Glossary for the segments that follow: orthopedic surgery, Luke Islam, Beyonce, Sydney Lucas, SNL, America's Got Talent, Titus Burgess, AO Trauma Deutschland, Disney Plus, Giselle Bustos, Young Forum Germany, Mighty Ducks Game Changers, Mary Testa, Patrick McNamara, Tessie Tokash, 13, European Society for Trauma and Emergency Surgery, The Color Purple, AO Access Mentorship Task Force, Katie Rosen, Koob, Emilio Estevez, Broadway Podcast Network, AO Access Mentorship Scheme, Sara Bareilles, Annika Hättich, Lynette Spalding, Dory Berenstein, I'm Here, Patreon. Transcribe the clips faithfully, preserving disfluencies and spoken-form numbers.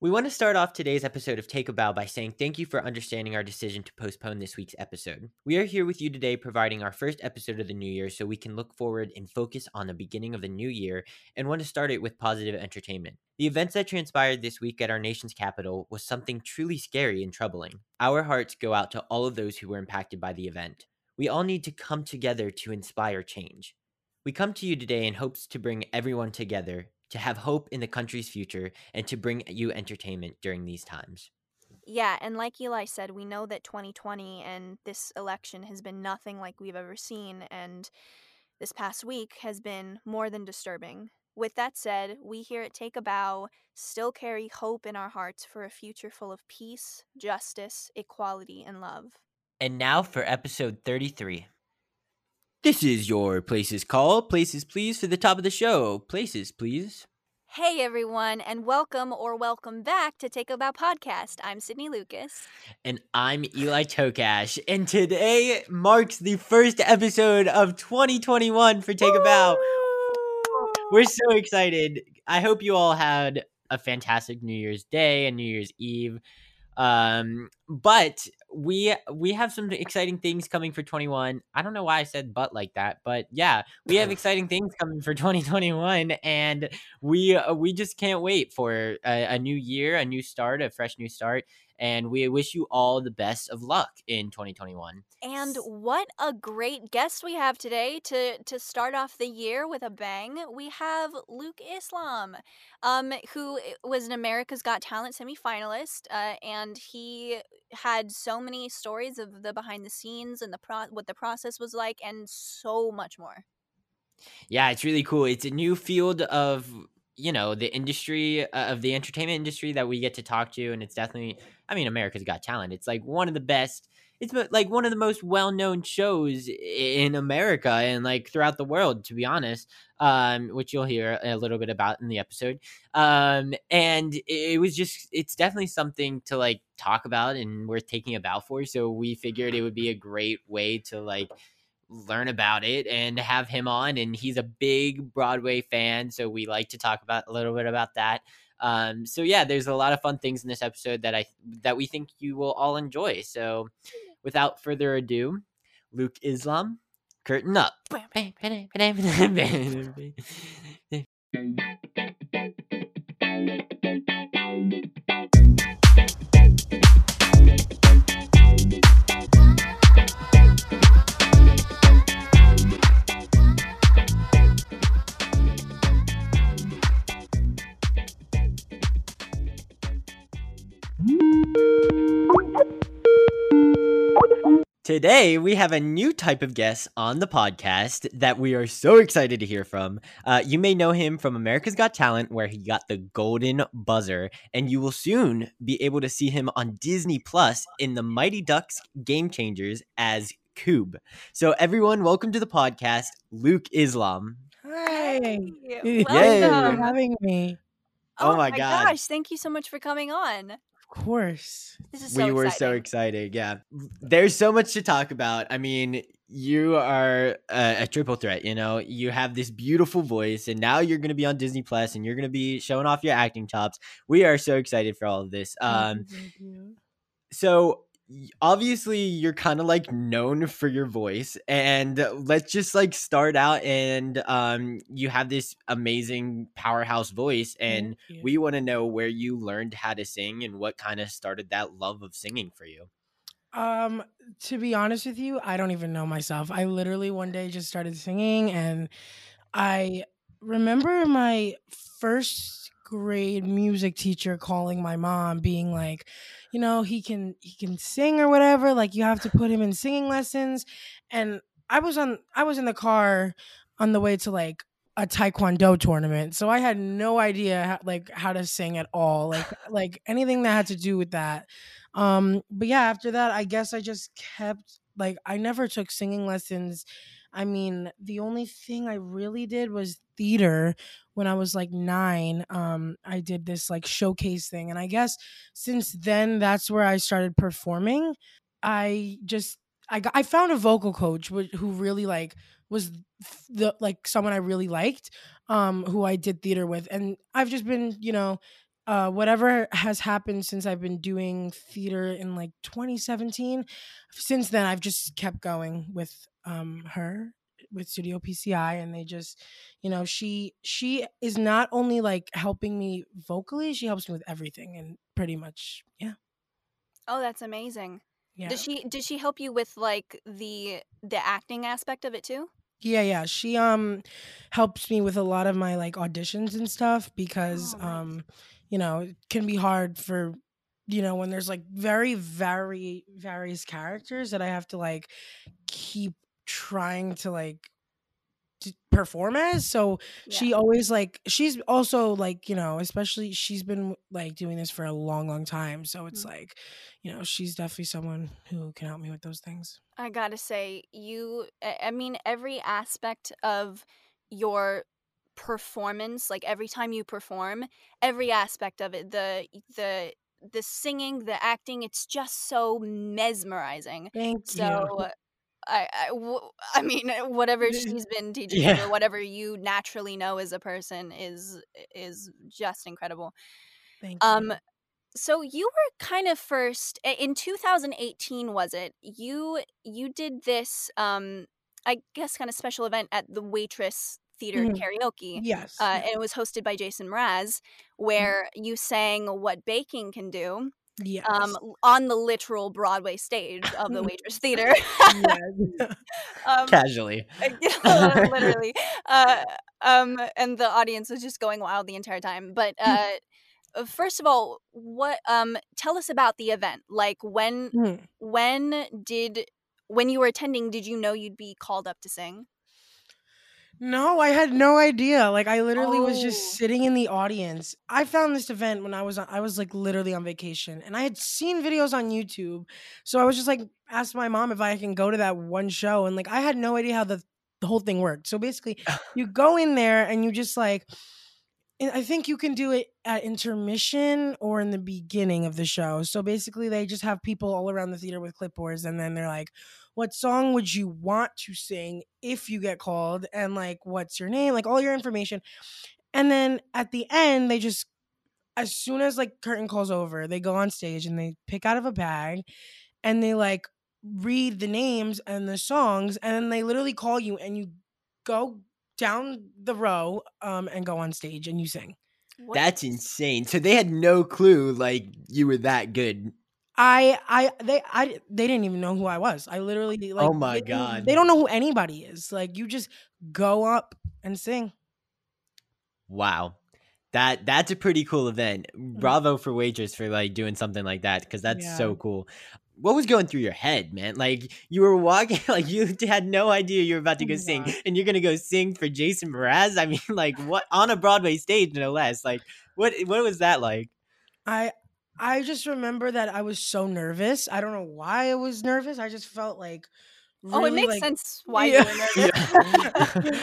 We want to start off today's episode of Take a Bow by saying thank you for understanding our decision to postpone this week's episode. We are here with you today providing our first episode of the new year so we can look forward and focus on the beginning of the new year and want to start it with positive entertainment. The events that transpired this week at our nation's capital was something truly scary and troubling. Our hearts go out to all of those who were impacted by the event. We all need to come together to inspire change. We come to you today in hopes to bring everyone together, to have hope in the country's future, and to bring you entertainment during these times. Yeah, and like Eli said, we know that twenty twenty and this election has been nothing like we've ever seen, and this past week has been more than disturbing. With that said, we here at Take a Bow still carry hope in our hearts for a future full of peace, justice, equality, and love. And now for episode thirty-three. This is your Places Call. Places, please, for the top of the show. Places, please. Hey, everyone, and welcome or welcome back to Take a Bow Podcast. I'm Sydney Lucas. And I'm Eli Tokash. And today marks the first episode of twenty twenty-one for Take a Bow. We're so excited. I hope you all had a fantastic New Year's Day and New Year's Eve. Um, but we we have some exciting things coming for twenty-one. I don't know why I said but like that, but yeah, we have exciting things coming for twenty twenty-one, and we uh, we just can't wait for a, a new year, a new start, a fresh new start, and we wish you all the best of luck in twenty twenty-one. And what a great guest we have today to to start off the year with a bang. We have Luke Islam, um, who was an America's Got Talent semifinalist, uh, and he had so many stories of the behind the scenes and the pro- what the process was like, and so much more. Yeah, it's really cool. It's a new field of, you know, the industry uh, of the entertainment industry that we get to talk to. And it's definitely, I mean, America's Got Talent. It's like one of the best, it's like one of the most well-known shows in America and like throughout the world, to be honest, um, which you'll hear a little bit about in the episode. Um, and it was just, it's definitely something to like talk about and worth taking a bow for. So we figured it would be a great way to like learn about it and have him on, and he's a big Broadway fan, so we like to talk about a little bit about that. Um so yeah, there's a lot of fun things in this episode that I that we think you will all enjoy. So without further ado, Luke Islam, curtain up. Today, we have a new type of guest on the podcast that we are so excited to hear from. Uh, you may know him from America's Got Talent, where he got the golden buzzer, and you will soon be able to see him on Disney Plus in the Mighty Ducks Game Changers as Koob. So everyone, welcome to the podcast, Luke Islam. Hi. Welcome. Yay. Thanks for having me. Oh, oh my, my God. gosh, thank you so much for coming on. Course this is so we exciting. Were so excited. Yeah, there's so much to talk about. I mean, you are a, a triple threat. You know, you have this beautiful voice, and now you're going to be on Disney Plus, and you're going to be showing off your acting chops. We are so excited for all of this. um Thank you. So obviously you're kind of like known for your voice, and let's just like start out, and um you have this amazing powerhouse voice, and we want to know where you learned how to sing and what kind of started that love of singing for you. Um to be honest with you, I don't even know myself. I literally one day just started singing, and I remember my first grade music teacher calling my mom being like, you know, he can he can sing or whatever, like you have to put him in singing lessons. And I was on I was in the car on the way to like a taekwondo tournament, so I had no idea how, like how to sing at all, like like anything that had to do with that. Um, but yeah, after that, I guess I just kept like I never took singing lessons. I mean, the only thing I really did was theater when I was like nine. Um, I did this like showcase thing, and I guess since then that's where I started performing. I just I got, I found a vocal coach who really like was the like someone I really liked, um, who I did theater with, and I've just been, you know, uh, whatever has happened since I've been doing theater in like twenty seventeen. Since then, I've just kept going with um her with Studio P C I, and they just, you know, she she is not only like helping me vocally, she helps me with everything, and pretty much, yeah. Oh, that's amazing. Yeah. Does she did she help you with like the the acting aspect of it too? Yeah, yeah. She um helps me with a lot of my like auditions and stuff because oh, um nice. You know, it can be hard for, you know, when there's like very very various characters that I have to like keep trying to like to perform as. So yeah. She always like she's also like, you know, especially she's been like doing this for a long long time, so it's mm-hmm. like, you know, she's definitely someone who can help me with those things. I gotta say, you I mean every aspect of your performance, like every time you perform, every aspect of it, the the the singing, the acting, it's just so mesmerizing. Thank so you. I, I, w- I mean, whatever she's been teaching yeah. you, or whatever you naturally know as a person is is just incredible. Thank you. Um, so you were kind of first in two thousand eighteen, was it? You you did this, um, I guess, kind of special event at the Waitress Theater mm. Karaoke. Yes, uh, and it was hosted by Jason Mraz, where mm. you sang "What Baking Can Do." Yes. Um, on the literal Broadway stage of the Waitress Theater. um, Casually. Literally. Uh, um, and the audience was just going wild the entire time. But uh, first of all, what? Um, tell us about the event. Like when, mm. when did, when you were attending, did you know you'd be called up to sing? No, I had no idea. Like I literally oh. was just sitting in the audience. I found this event when I was on, I was like literally on vacation, and I had seen videos on YouTube. So I was just like asked my mom if I can go to that one show, and like I had no idea how the, the whole thing worked. So basically, you go in there and you just like I think you can do it at intermission or in the beginning of the show. So basically, they just have people all around the theater with clipboards, and then they're like, what song would you want to sing if you get called? And like, what's your name? Like all your information. And then at the end, they just, as soon as like curtain calls over, they go on stage and they pick out of a bag and they like read the names and the songs. And then they literally call you and you go down the row um, and go on stage and you sing. What? That's insane. So they had no clue like you were that good. I, I, they, I, they didn't even know who I was. I literally, like, oh my they, God, they don't know who anybody is. Like, you just go up and sing. Wow. That, that's a pretty cool event. Mm-hmm. Bravo for Waitress for like doing something like that. Cause that's yeah. so cool. What was going through your head, man? Like you were walking, like you had no idea you were about to go oh sing God. And you're going to go sing for Jason Mraz. I mean, like what on a Broadway stage, no less. Like what, what was that like? I, I just remember that I was so nervous. I don't know why I was nervous. I just felt like really, oh, it makes like, sense why yeah. you were nervous.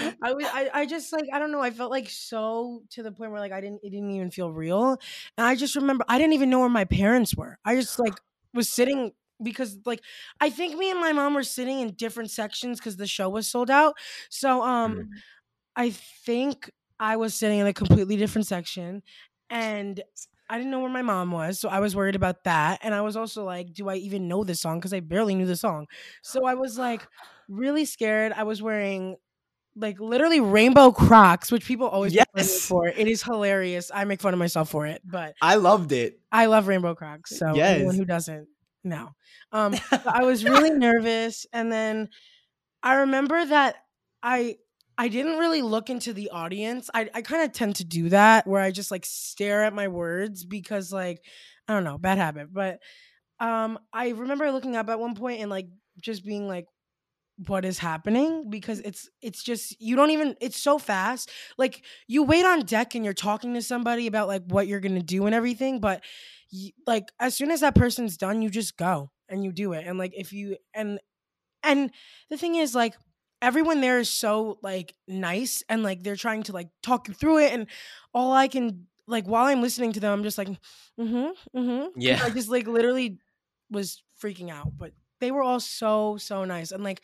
Yeah. I was I, I just like I don't know. I felt like so to the point where like I didn't it didn't even feel real. And I just remember I didn't even know where my parents were. I just like was sitting because like I think me and my mom were sitting in different sections because the show was sold out. So um mm. I think I was sitting in a completely different section, and I didn't know where my mom was, so I was worried about that. And I was also like, do I even know this song? Because I barely knew the song. So I was like really scared. I was wearing like literally rainbow Crocs, which people always yes. make fun of me for. It is hilarious. I make fun of myself for it, but I loved it. I love rainbow Crocs. So yes. anyone who doesn't, no. Um, I was really nervous. And then I remember that I I didn't really look into the audience. I, I kind of tend to do that where I just like stare at my words because like, I don't know, bad habit. But um, I remember looking up at one point and like just being like, what is happening? Because it's it's just, you don't even, it's so fast. Like you wait on deck and you're talking to somebody about like what you're going to do and everything. But you, like as soon as that person's done, you just go and you do it. And like if you, and and the thing is like, everyone there is so like nice and like they're trying to like talk you through it, and all I can like while I'm listening to them, I'm just like, mm-hmm, mm-hmm. Yeah. I just like literally was freaking out, but they were all so so nice. And like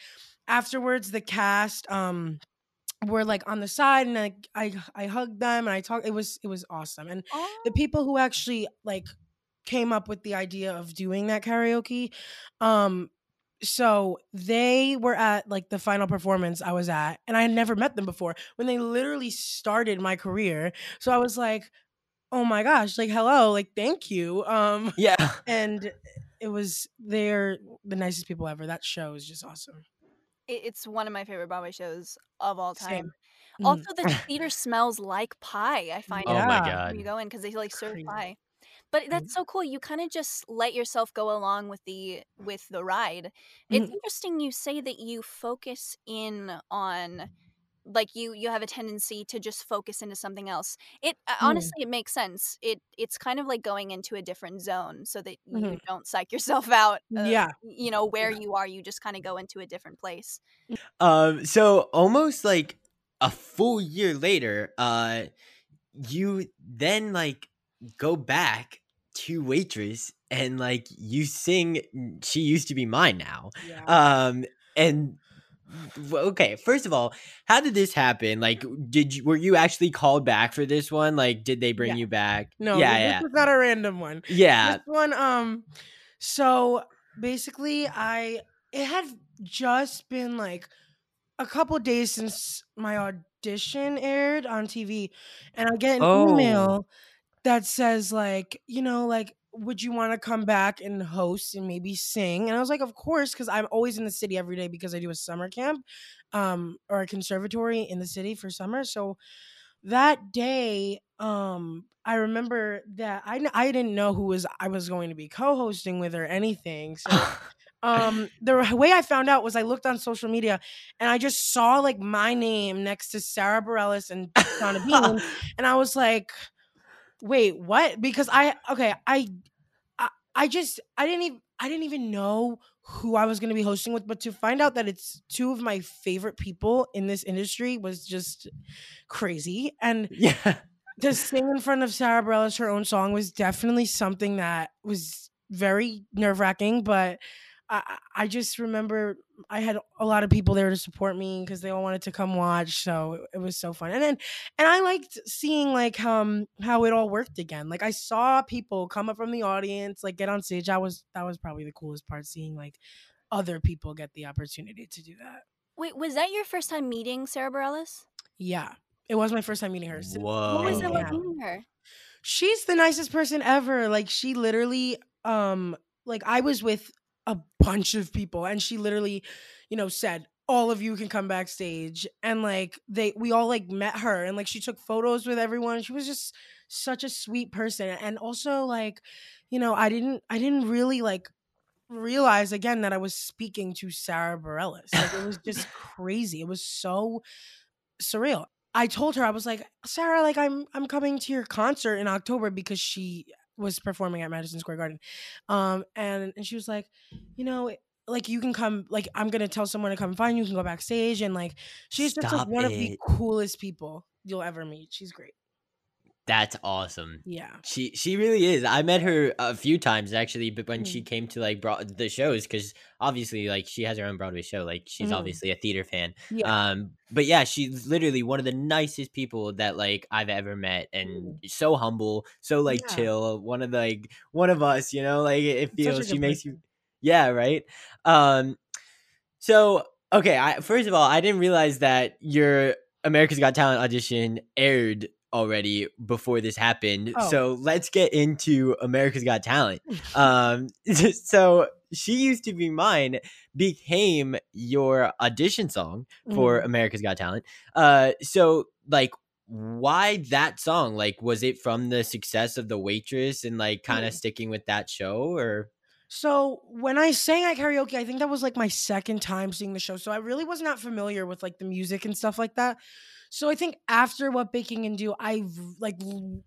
afterwards, the cast um were like on the side, and like I I hugged them and I talked. It was it was awesome, and oh. the people who actually like came up with the idea of doing that karaoke, um. So they were at like the final performance I was at, and I had never met them before when they literally started my career. So I was like, oh my gosh, like, hello, like, thank you. Um, yeah. And it was, they're the nicest people ever. That show is just awesome. It's one of my favorite Broadway shows of all time. Same. Also, the theater smells like pie. I find yeah. it oh my God. When you go in because they like serve Crazy. Pie. But that's so cool. You kind of just let yourself go along with the with the ride. It's mm. interesting you say that you focus in on, like you you have a tendency to just focus into something else. It mm. honestly, it makes sense. It it's kind of like going into a different zone so that mm-hmm. you don't psych yourself out. Of, yeah, you know where yeah. you are. You just kind of go into a different place. Um. So almost like a full year later, uh, you then like go back to Waitress and like you sing She Used To Be Mine now. Yeah. Um and okay, first of all, how did this happen? Like did you were you actually called back for this one? Like did they bring yeah. you back? No, yeah, this yeah. was not a random one. Yeah. This one um so basically I it had just been like a couple days since my audition aired on T V, and I get an oh. email that says like, you know, like, would you want to come back and host and maybe sing? And I was like, of course, because I'm always in the city every day because I do a summer camp um, or a conservatory in the city for summer. So that day, um, I remember that I, I didn't know who was I was going to be co-hosting with or anything. So um, the way I found out was I looked on social media and I just saw like my name next to Sara Bareilles and Donna Bean, and I was like, wait, what? Because I okay, I, I, I just I didn't even I didn't even know who I was going to be hosting with, but to find out that it's two of my favorite people in this industry was just crazy. And yeah, to sing in front of Sara Bareilles her own song was definitely something that was very nerve wracking. But I, I just remember I had a lot of people there to support me because they all wanted to come watch. So it was so fun. And then, and I liked seeing like um, how it all worked again. Like I saw people come up from the audience, like get on stage. I was, that was probably the coolest part, seeing like other people get the opportunity to do that. Wait, was that your first time meeting Sara Bareilles? Yeah, it was my first time meeting her. Whoa. What was it like meeting her? She's the nicest person ever. Like she literally, um, like I was with a bunch of people, and she literally, you know, said all of you can come backstage, and like they we all like met her, and like she took photos with everyone. She was just such a sweet person. And also like, you know, I didn't I didn't really like realize again that I was speaking to Sara Bareilles. Like it was just crazy. It was so surreal. I told her, I was like, Sara, like I'm I'm coming to your concert in October, because she was performing at Madison Square Garden. Um, and, and she was like, you know, like you can come, like I'm going to tell someone to come find you, you can go backstage. And like, she's Stop just like one it. Of the coolest people you'll ever meet. She's great. That's awesome. Yeah. She she really is. I met her a few times actually, but when mm-hmm. she came to like broad- the shows, because obviously like she has her own Broadway show. Like she's mm-hmm. obviously a theater fan. Yeah. Um, but yeah, she's literally one of the nicest people that like I've ever met, and so humble, so like yeah. chill. One of the, like one of us, you know, like it feels she makes person. You. Yeah. Right. Um. So, okay. I, first of all, I didn't realize that your America's Got Talent audition aired already before this happened. Oh. So let's get into America's Got Talent. um, so She Used To Be Mine became your audition song for mm. America's Got Talent. Uh, so like, why that song? Like, was it from the success of The Waitress and like kind of mm. sticking with that show, or? So when I sang at karaoke, I think that was like my second time seeing the show. So I really was not familiar with like the music and stuff like that. So I think after What Baking Can Do, I like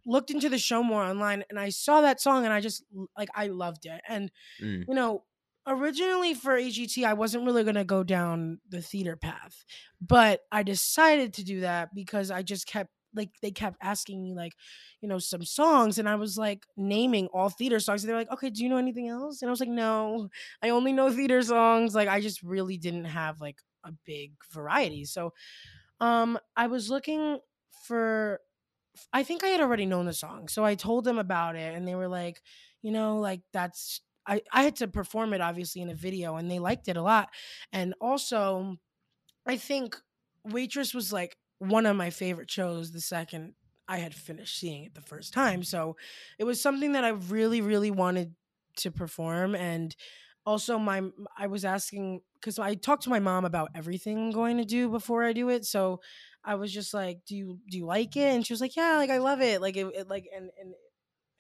looked into the show more online and I saw that song and I just like, I loved it. And, mm. you know, originally for A G T, I wasn't really going to go down the theater path, but I decided to do that because I just kept like, they kept asking me like, you know, some songs, and I was like naming all theater songs. And they're like, okay, do you know anything else? And I was like, no, I only know theater songs. Like, I just really didn't have like a big variety. So, Um, I was looking for, I think I had already known the song. So I told them about it and they were like, you know, like that's, I, I had to perform it obviously in a video, and they liked it a lot. And also I think Waitress was like one of my favorite shows the second I had finished seeing it the first time. So it was something that I really, really wanted to perform. And also my, I was asking, because I talked to my mom about everything I'm going to do before I do it. So I was just like, do you, do you like it? And she was like, yeah, like, I love it. Like, it, it like, and, and,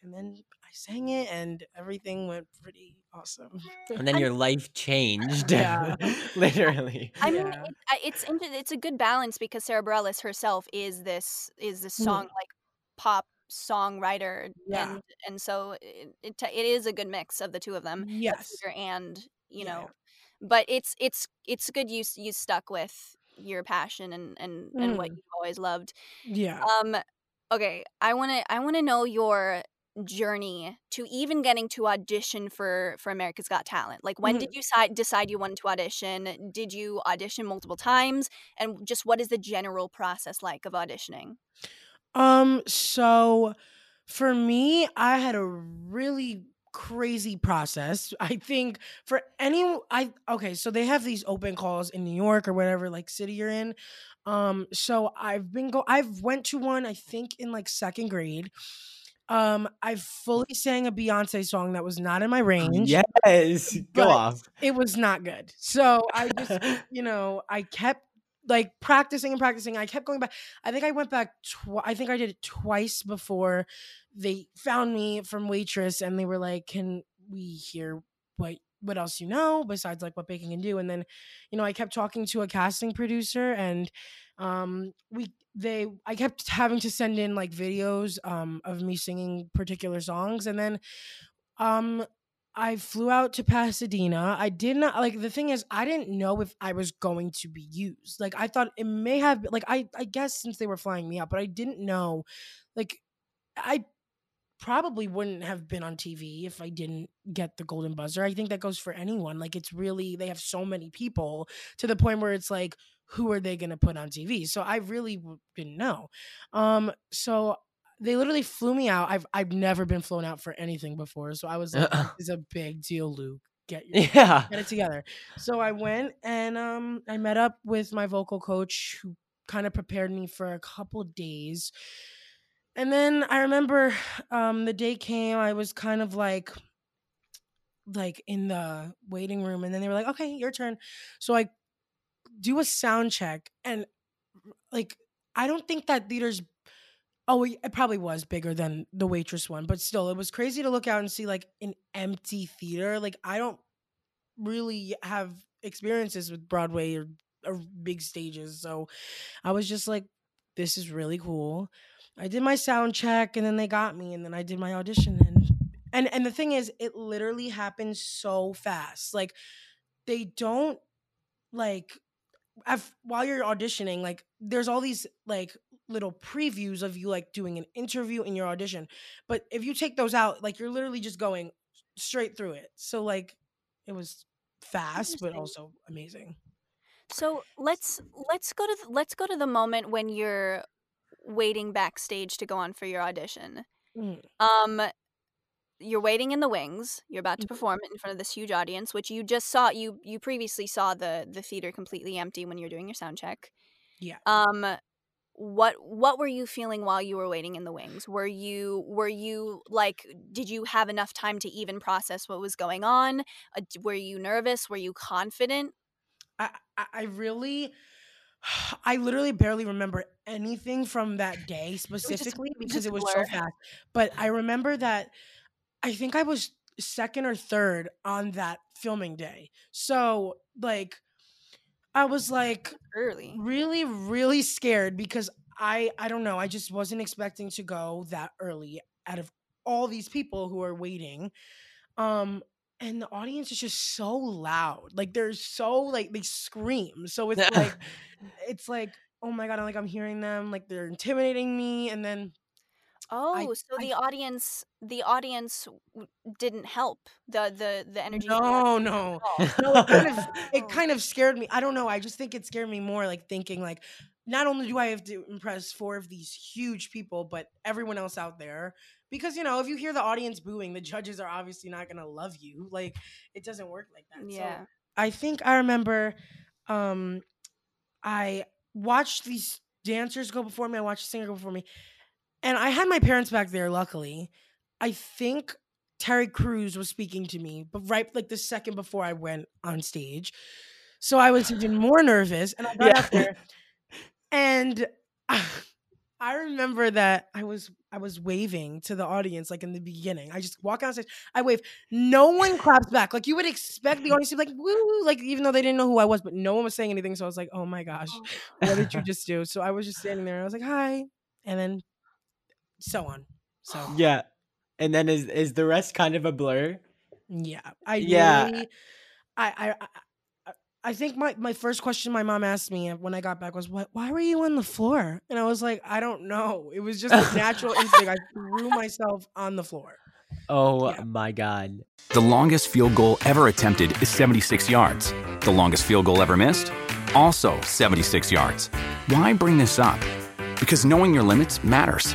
and then I sang it and everything went pretty awesome. And then your I, life changed. Yeah. Literally. I mean, yeah. it, it's, it's a good balance because Sara Bareilles herself is this, is this song, mm. like pop songwriter. Yeah. And, and so it, it, it is a good mix of the two of them. Yes. And, you know, yeah. But it's it's it's good you you stuck with your passion and, and, mm. and what you've always loved. Yeah. Um. Okay. I wanna I wanna know your journey to even getting to audition for, for America's Got Talent. Like, when mm. did you si- decide you wanted to audition? Did you audition multiple times? And just what is the general process like of auditioning? Um. So, for me, I had a really crazy process. I think for any I okay so they have these open calls in New York or whatever like city you're in. Um so I've been go I've went to one I think in like second grade. Um I fully sang a Beyonce song that was not in my range. Yes, go off. It was not good. So I just you know I kept like practicing and practicing. I kept going back. I think I went back. Tw- I think I did it twice before they found me from Waitress, and they were like, "Can we hear what what else you know besides like what baking can do?" And then, you know, I kept talking to a casting producer, and um, we they I kept having to send in like videos um, of me singing particular songs, and then um. I flew out to Pasadena. I did not like the thing is I didn't know if I was going to be used. Like I thought it may have like I I guess since they were flying me out, but I didn't know like I probably wouldn't have been on T V if I didn't get the golden buzzer. I think that goes for anyone. Like it's really they have so many people to the point where it's like who are they going to put on T V? So I really didn't know. Um so They literally flew me out. I've I've never been flown out for anything before, so I was like, "This is a big deal, Luke. Get your, yeah. get it together." So I went and um, I met up with my vocal coach, who kind of prepared me for a couple of days. And then I remember um, the day came. I was kind of like, like in the waiting room, and then they were like, "Okay, your turn." So I do a sound check, and like I don't think that theater's. Oh, it probably was bigger than the Waitress one, but still, it was crazy to look out and see like an empty theater. Like I don't really have experiences with Broadway or, or big stages, so I was just like, "This is really cool." I did my sound check, and then they got me, and then I did my audition, and and and the thing is, it literally happened so fast. Like they don't like I've, while you're auditioning, like there's all these like. little previews of you like doing an interview in your audition. But if you take those out, like you're literally just going straight through it. So like it was fast, but also amazing. So let's, let's go to, the, let's go to the moment when you're waiting backstage to go on for your audition. Mm. Um, you're waiting in the wings. You're about to perform it in front of this huge audience, which you just saw, you, you previously saw the, the theater completely empty when you're doing your sound check. Yeah. Um, what what were you feeling while you were waiting in the wings? Were you were you like, did you have enough time to even process what was going on? Uh, were you nervous? Were you confident? I I really, I literally barely remember anything from that day specifically it because it was blur. so fast. But I remember that I think I was second or third on that filming day. So like, I was like early. really, really scared because I, I don't know. I just wasn't expecting to go that early out of all these people who are waiting. Um, and the audience is just so loud. Like they're so like, they scream. So it's like, it's like, oh my God, I'm like, I'm hearing them. Like they're intimidating me. And then, Oh, I, so the I, audience, the audience didn't help the the the energy. No, no, no. It kind of, it kind of scared me. I don't know. I just think it scared me more. Like thinking, like, not only do I have to impress four of these huge people, but everyone else out there, because you know, if you hear the audience booing, the judges are obviously not gonna love you. Like, it doesn't work like that. Yeah. So I think I remember, um, I watched these dancers go before me. I watched a singer go before me. And I had my parents back there, luckily. I think Terry Crews was speaking to me, but right like the second before I went on stage. So I was even more nervous. And I got yeah. up there. And I, I remember that I was I was waving to the audience like in the beginning. I just walk on stage, I wave. No one claps back. Like you would expect the audience to be like, woo, like even though they didn't know who I was, but no one was saying anything. So I was like, oh my gosh, what did you just do? So I was just standing there and I was like, hi. And then so on. So yeah. And then is is the rest kind of a blur? Yeah. I yeah. Really, I, I I I think my, my first question my mom asked me when I got back was, "What? Why were you on the floor?" And I was like, "I don't know. It was just a natural instinct. I threw myself on the floor." Oh yeah. My God. The longest field goal ever attempted is seventy-six yards. The longest field goal ever missed? Also seventy-six yards. Why bring this up? Because knowing your limits matters.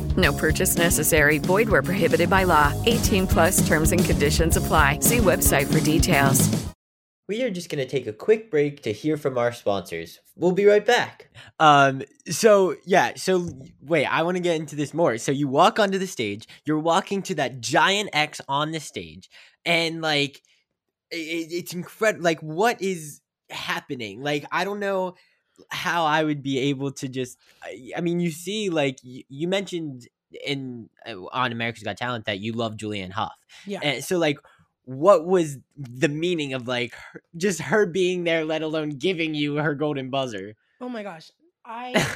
No purchase necessary. Void where prohibited by law. eighteen plus terms and conditions apply. See website for details. We are just going to take a quick break to hear from our sponsors. We'll be right back. Um. So, yeah. So, wait, I want to get into this more. So, you walk onto the stage. You're walking to that giant X on the stage. And, like, it, it's incredible. Like, what is happening? Like, I don't know how I would be able to just, I mean, you see, like you mentioned in on America's Got Talent that you love Julianne Hough. Yeah. And so like, what was the meaning of like her, just her being there, let alone giving you her golden buzzer? Oh my gosh. I,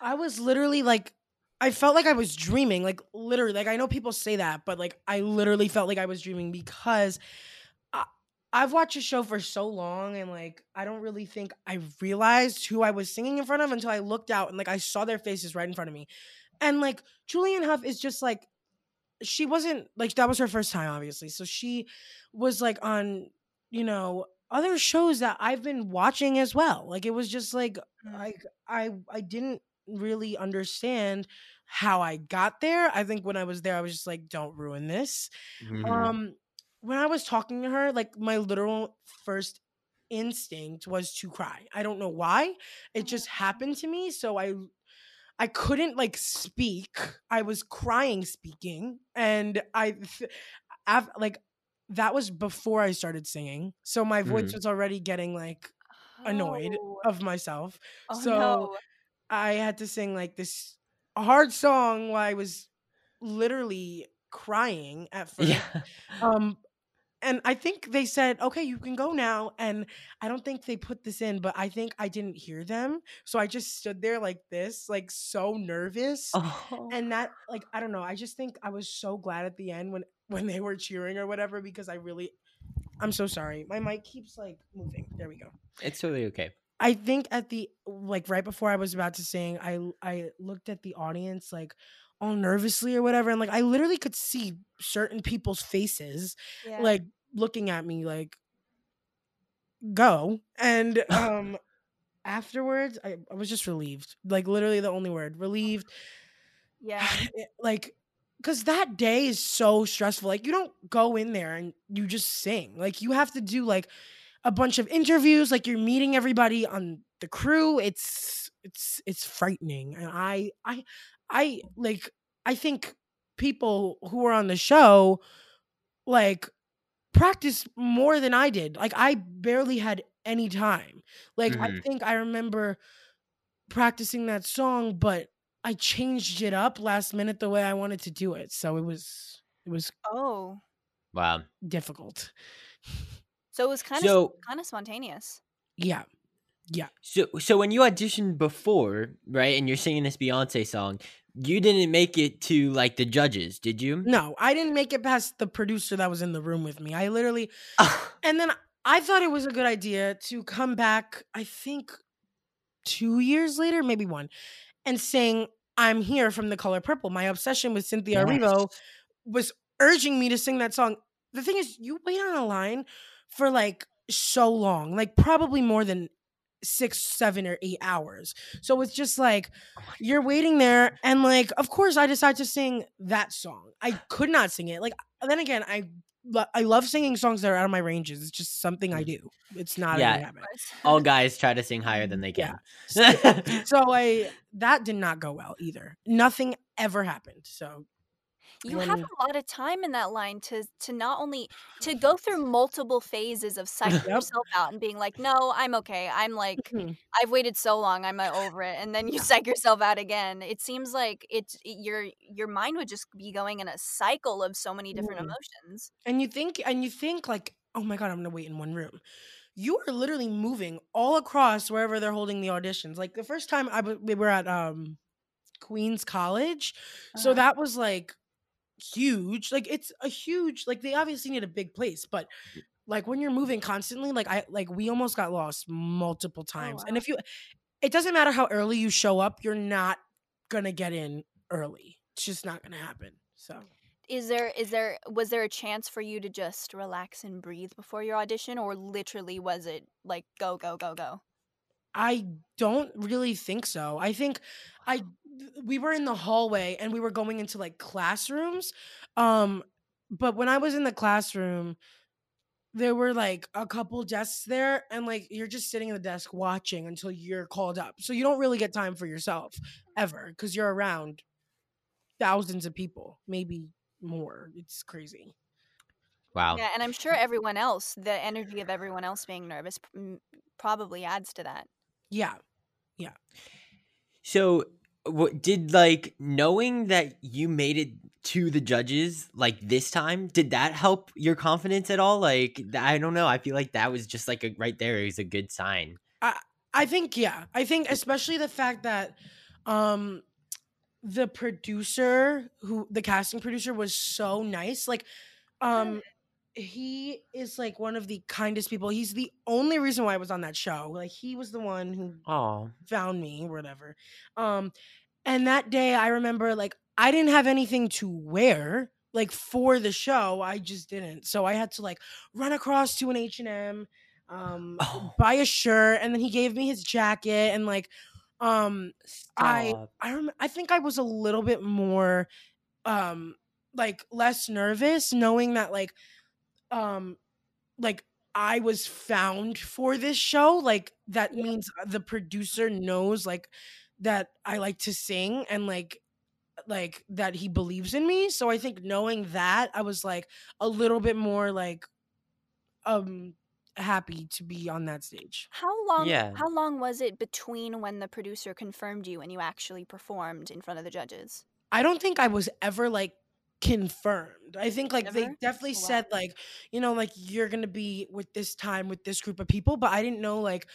I was literally like, I felt like I was dreaming, like literally, like I know people say that, but like, I literally felt like I was dreaming because I've watched a show for so long and like I don't really think I realized who I was singing in front of until I looked out and like I saw their faces right in front of me. And like Julianne Hough is just like, she wasn't like, that was her first time obviously. So she was like on, you know, other shows that I've been watching as well. Like it was just like, I I I didn't really understand how I got there. I think when I was there I was just like, don't ruin this. Mm-hmm. Um When I was talking to her, like my literal first instinct was to cry. I don't know why. It just happened to me. So I I couldn't like speak. I was crying speaking. And I, I've, like, that was before I started singing. So my voice mm. was already getting like annoyed oh. of myself. Oh, so no. I had to sing like this hard song while I was literally crying at first. Yeah. Um, and I think they said, okay, you can go now. And I don't think they put this in, but I think I didn't hear them. So I just stood there like this, like so nervous. Oh. And that, like, I don't know. I just think I was so glad at the end when, when they were cheering or whatever, because I really, I'm so sorry. My mic keeps like moving. There we go. It's totally okay. I think at the, like right before I was about to sing, I I looked at the audience like all nervously or whatever. And like, I literally could see certain people's faces, yeah. like looking at me like, go. And um, afterwards, I, I was just relieved. Like literally the only word, relieved. Yeah. Like, because that day is so stressful. Like you don't go in there and you just sing. Like you have to do like a bunch of interviews, like you're meeting everybody on the crew. It's it's it's frightening. And I I I like I think people who were on the show like practiced more than I did. Like I barely had any time. Like mm-hmm. I think I remember practicing that song, but I changed it up last minute the way I wanted to do it. So it was it was oh wow difficult. So it was kind so, of kind of spontaneous. Yeah. Yeah. So so when you auditioned before, right, and you're singing this Beyonce song, you didn't make it to like the judges, did you? No, I didn't make it past the producer that was in the room with me. I literally and then I thought it was a good idea to come back, I think two years later, maybe one, and sing I'm Here from The Color Purple. My obsession with Cynthia Erivo was urging me to sing that song. The thing is, you wait on a line for like so long, like probably more than six, seven or eight hours. So it's just like you're waiting there. And like, of course I decided to sing that song. I could not sing it. Like, then again, I, lo- I love singing songs that are out of my ranges. It's just something I do. It's not yeah. a habit. All guys try to sing higher than they can. Yeah. So, so I, that did not go well either. Nothing ever happened. So You when, have a lot of time in that line to to not only to go through multiple phases of psyching yep. yourself out and being like, no, I'm okay. I'm like, mm-hmm. I've waited so long. I'm over it. And then you psych yourself out again. It seems like it's your your mind would just be going in a cycle of so many different mm-hmm. emotions. And you think and you think like, oh my God, I'm going to wait in one room. You are literally moving all across wherever they're holding the auditions. Like the first time I w- we were at um, Queens College. So uh-huh. that was like huge. Like it's a huge, like they obviously need a big place, but like when you're moving constantly, like I like we almost got lost multiple times. Oh, wow. And if you it doesn't matter how early you show up, you're not gonna get in early. It's just not gonna happen. So is there is there was there a chance for you to just relax and breathe before your audition, or literally was it like go, go, go, go? I don't really think so. I think I we were in the hallway and we were going into like classrooms. Um, but when I was in the classroom, there were like a couple desks there and like you're just sitting at the desk watching until you're called up. So you don't really get time for yourself ever because you're around thousands of people, maybe more. It's crazy. Wow. Yeah, and I'm sure everyone else, the energy of everyone else being nervous probably adds to that. Yeah. Yeah. So what did like knowing that you made it to the judges like this time, did that help your confidence at all? Like, I don't know. I feel like that was just like a, right there. It was a good sign. I, I think, yeah, I think especially the fact that um, the producer who the casting producer was so nice. Like um, he is like one of the kindest people. He's the only reason why I was on that show. Like he was the one who Aww. Found me or whatever. Um, and that day I remember like I didn't have anything to wear like for the show. I just didn't. So I had to like run across to an H and M, um, oh. buy a shirt. And then he gave me his jacket and like, um, Stop. I, I, rem- I think I was a little bit more, um, like less nervous knowing that like, Um, like I was found for this show. Like that means the producer knows like that I like to sing and like like that he believes in me. So I think knowing that, I was like a little bit more like um happy to be on that stage. How long yeah. how long was it between when the producer confirmed you and you actually performed in front of the judges? I don't think I was ever like confirmed. I think like Never? They definitely wow. said like, you know, like you're going to be with this time with this group of people, but I didn't know like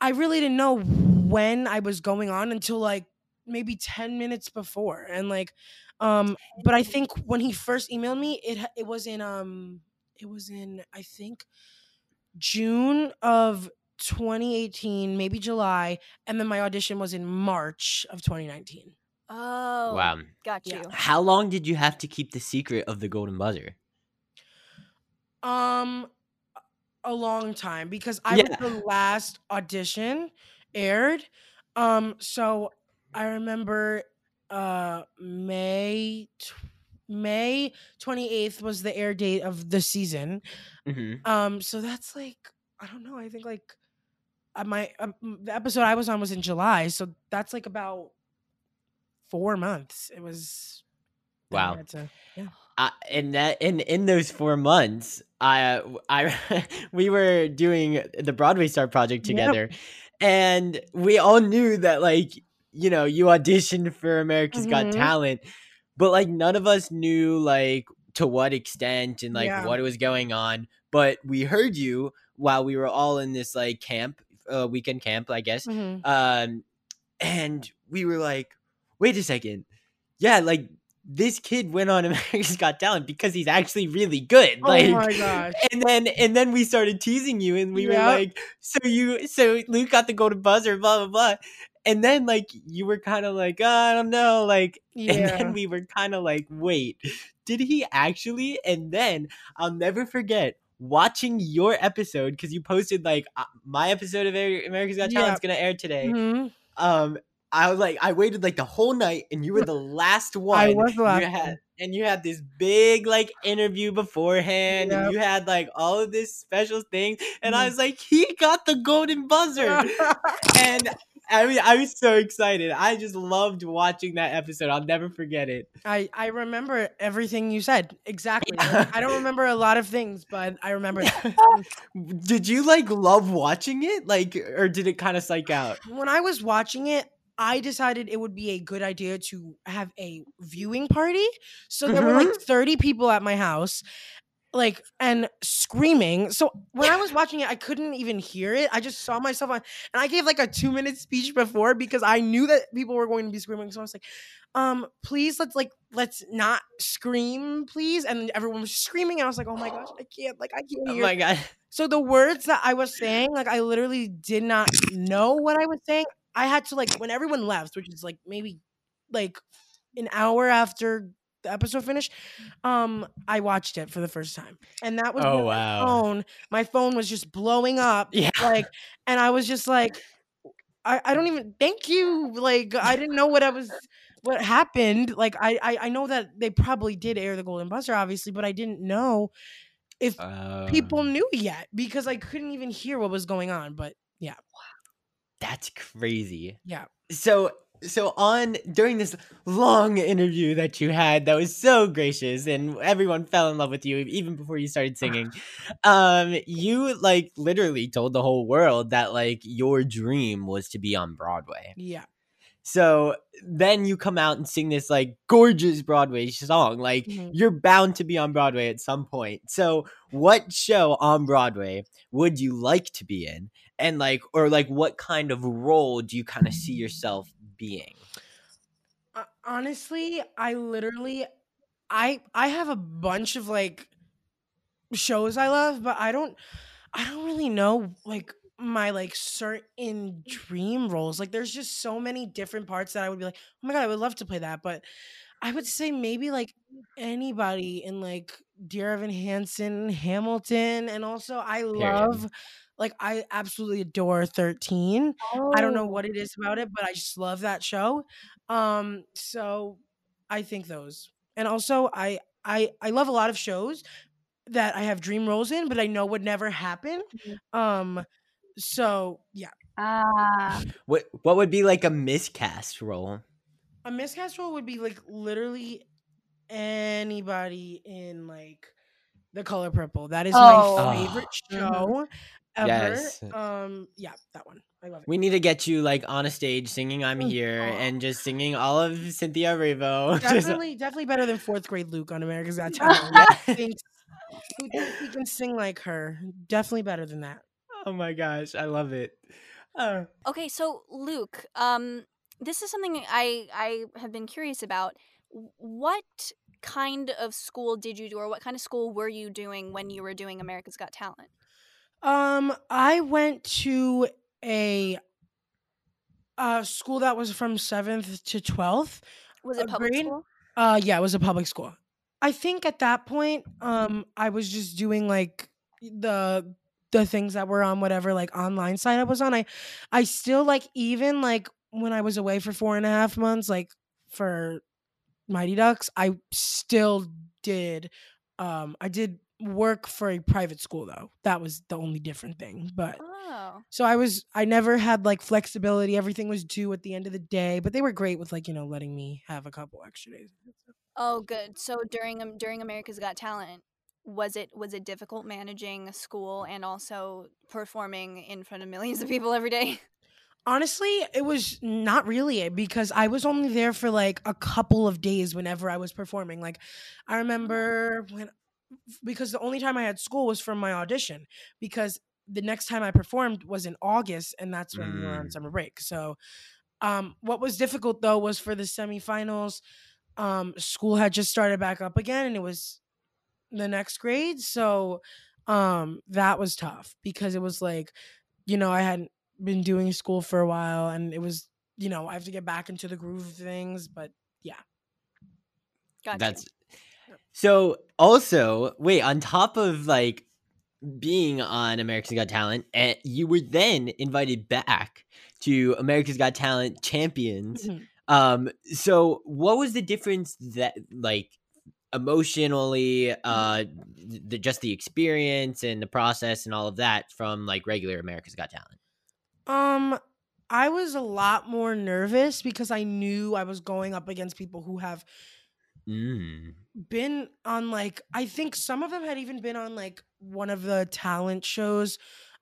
I really didn't know when I was going on until like maybe ten minutes before. And like um but I think when he first emailed me, it it was in um it was in I think June of twenty eighteen, maybe July, and then my audition was in March of twenty nineteen. Oh, wow, got you. Yeah. How long did you have to keep the secret of the golden buzzer? Um, a long time because I yeah. was the last audition aired. Um, so I remember uh May tw- May twenty-eighth was the air date of the season. Mm-hmm. Um, so that's like, I don't know. I think like my um, the episode I was on was in July. So that's like about four months. It was. Wow. I to, yeah. Uh, and that in, in those four months, I, I, we were doing the Broadway Star Project together, yep. and we all knew that like, you know, you auditioned for America's mm-hmm. Got Talent. But, like, none of us knew, like, to what extent and, like, yeah. what was going on. But we heard you while we were all in this, like, camp, uh, weekend camp, I guess. Mm-hmm. Um, and we were like, wait a second. Yeah, like, this kid went on America's Got Talent because he's actually really good. Oh, like, my gosh. And then, and then we started teasing you. And we yeah. were like, so you, so Luke got the golden buzzer, blah, blah, blah. And then, like, you were kind of like, oh, I don't know, like, yeah. and then we were kind of like, wait, did he actually? And then I'll never forget watching your episode because you posted, like, uh, my episode of America's Got Talent yeah. is going to air today. Mm-hmm. Um, I was like, I waited, like, the whole night, and you were the last one. I was the last you had, one. And you had this big, like, interview beforehand, yep. and you had, like, all of this special thing. And mm-hmm. I was like, he got the golden buzzer. and... I mean, I was so excited. I just loved watching that episode. I'll never forget it. I, I remember everything you said. Exactly. Like, I don't remember a lot of things, but I remember that. Did you, like, love watching it? Like, or did it kind of psych out? When I was watching it, I decided it would be a good idea to have a viewing party. So there mm-hmm. were, like, thirty people at my house. Like, and screaming. So when I was watching it, I couldn't even hear it. I just saw myself on, and I gave like a two minute speech before because I knew that people were going to be screaming. So I was like, um, please let's like, let's not scream, please. And everyone was screaming. And I was like, oh my gosh, I can't, like, I can't hear. Oh my God. So the words that I was saying, like, I literally did not know what I was saying. I had to, like, when everyone left, which is like maybe like an hour after the episode finished, um I watched it for the first time, and that was oh, wow. my phone my phone was just blowing up, yeah. like, and I was just like, I, I don't even thank you, like, I didn't know what I was what happened, like, I, I I know that they probably did air the golden buzzer, obviously, but I didn't know if uh, people knew yet because I couldn't even hear what was going on. But yeah, that's crazy. Yeah. So So on during this long interview that you had that was so gracious and everyone fell in love with you even before you started singing, um, you like literally told the whole world that like your dream was to be on Broadway. Yeah. So then you come out and sing this like gorgeous Broadway song. Like mm-hmm. you're bound to be on Broadway at some point. So what show on Broadway would you like to be in? And like, or like what kind of role do you kind of see yourself being? Uh, honestly, I literally, I I have a bunch of like shows I love, but I don't, I don't really know like my like certain dream roles. Like there's just so many different parts that I would be like, oh my God, I would love to play that. But I would say maybe like anybody in like Dear Evan Hansen, Hamilton, and also I love Period. Like I absolutely adore thirteen. Oh. I don't know what it is about it, but I just love that show. Um so I think those. And also I I I love a lot of shows that I have dream roles in but I know would never happen. Mm-hmm. Um So yeah, Ah. Uh, what what would be like a miscast role? A miscast role would be like literally anybody in like The Color Purple. That is oh. my favorite oh. show ever. Yes. Um, yeah, that one. I love it. We need to get you like on a stage singing "I'm Here" oh. and just singing all of Cynthia Erivo. Definitely, definitely better than fourth grade Luke on America's Got Talent. Who thinks he can sing like her? Definitely better than that. Oh my gosh, I love it. Uh. Okay, so Luke, um, this is something I I have been curious about. What kind of school did you do, or what kind of school were you doing when you were doing America's Got Talent? Um, I went to a, a school that was from seventh to twelfth. Was it public grade. school? Uh, yeah, it was a public school. I think at that point, um, I was just doing like the the things that were on whatever like online site I was on. I, I still like even like when I was away for four and a half months, like for Mighty Ducks, I still did. Um, I did work for a private school though. That was the only different thing. But oh. so I was. I never had like flexibility. Everything was due at the end of the day. But they were great with like you know letting me have a couple extra days. Oh, good. So during um, during America's Got Talent, was it was it difficult managing a school and also performing in front of millions of people every day? Honestly, it was not really, because I was only there for like a couple of days whenever I was performing. Like I remember when, because the only time I had school was from my audition, because the next time I performed was in August, and that's when mm. we were on summer break. So um, what was difficult though was for the semifinals, um, school had just started back up again and it was the next grade. So um, that was tough, because it was like, you know, I hadn't been doing school for a while, and it was, you know, I have to get back into the groove of things, but yeah. Gotcha. That's so also wait, on top of like being on America's Got Talent, and you were then invited back to America's Got Talent Champions. Mm-hmm. Um, so what was the difference that like emotionally, uh, the, just the experience and the process and all of that from like regular America's Got Talent? Um, I was a lot more nervous because I knew I was going up against people who have mm. been on like, I think some of them had even been on like one of the talent shows,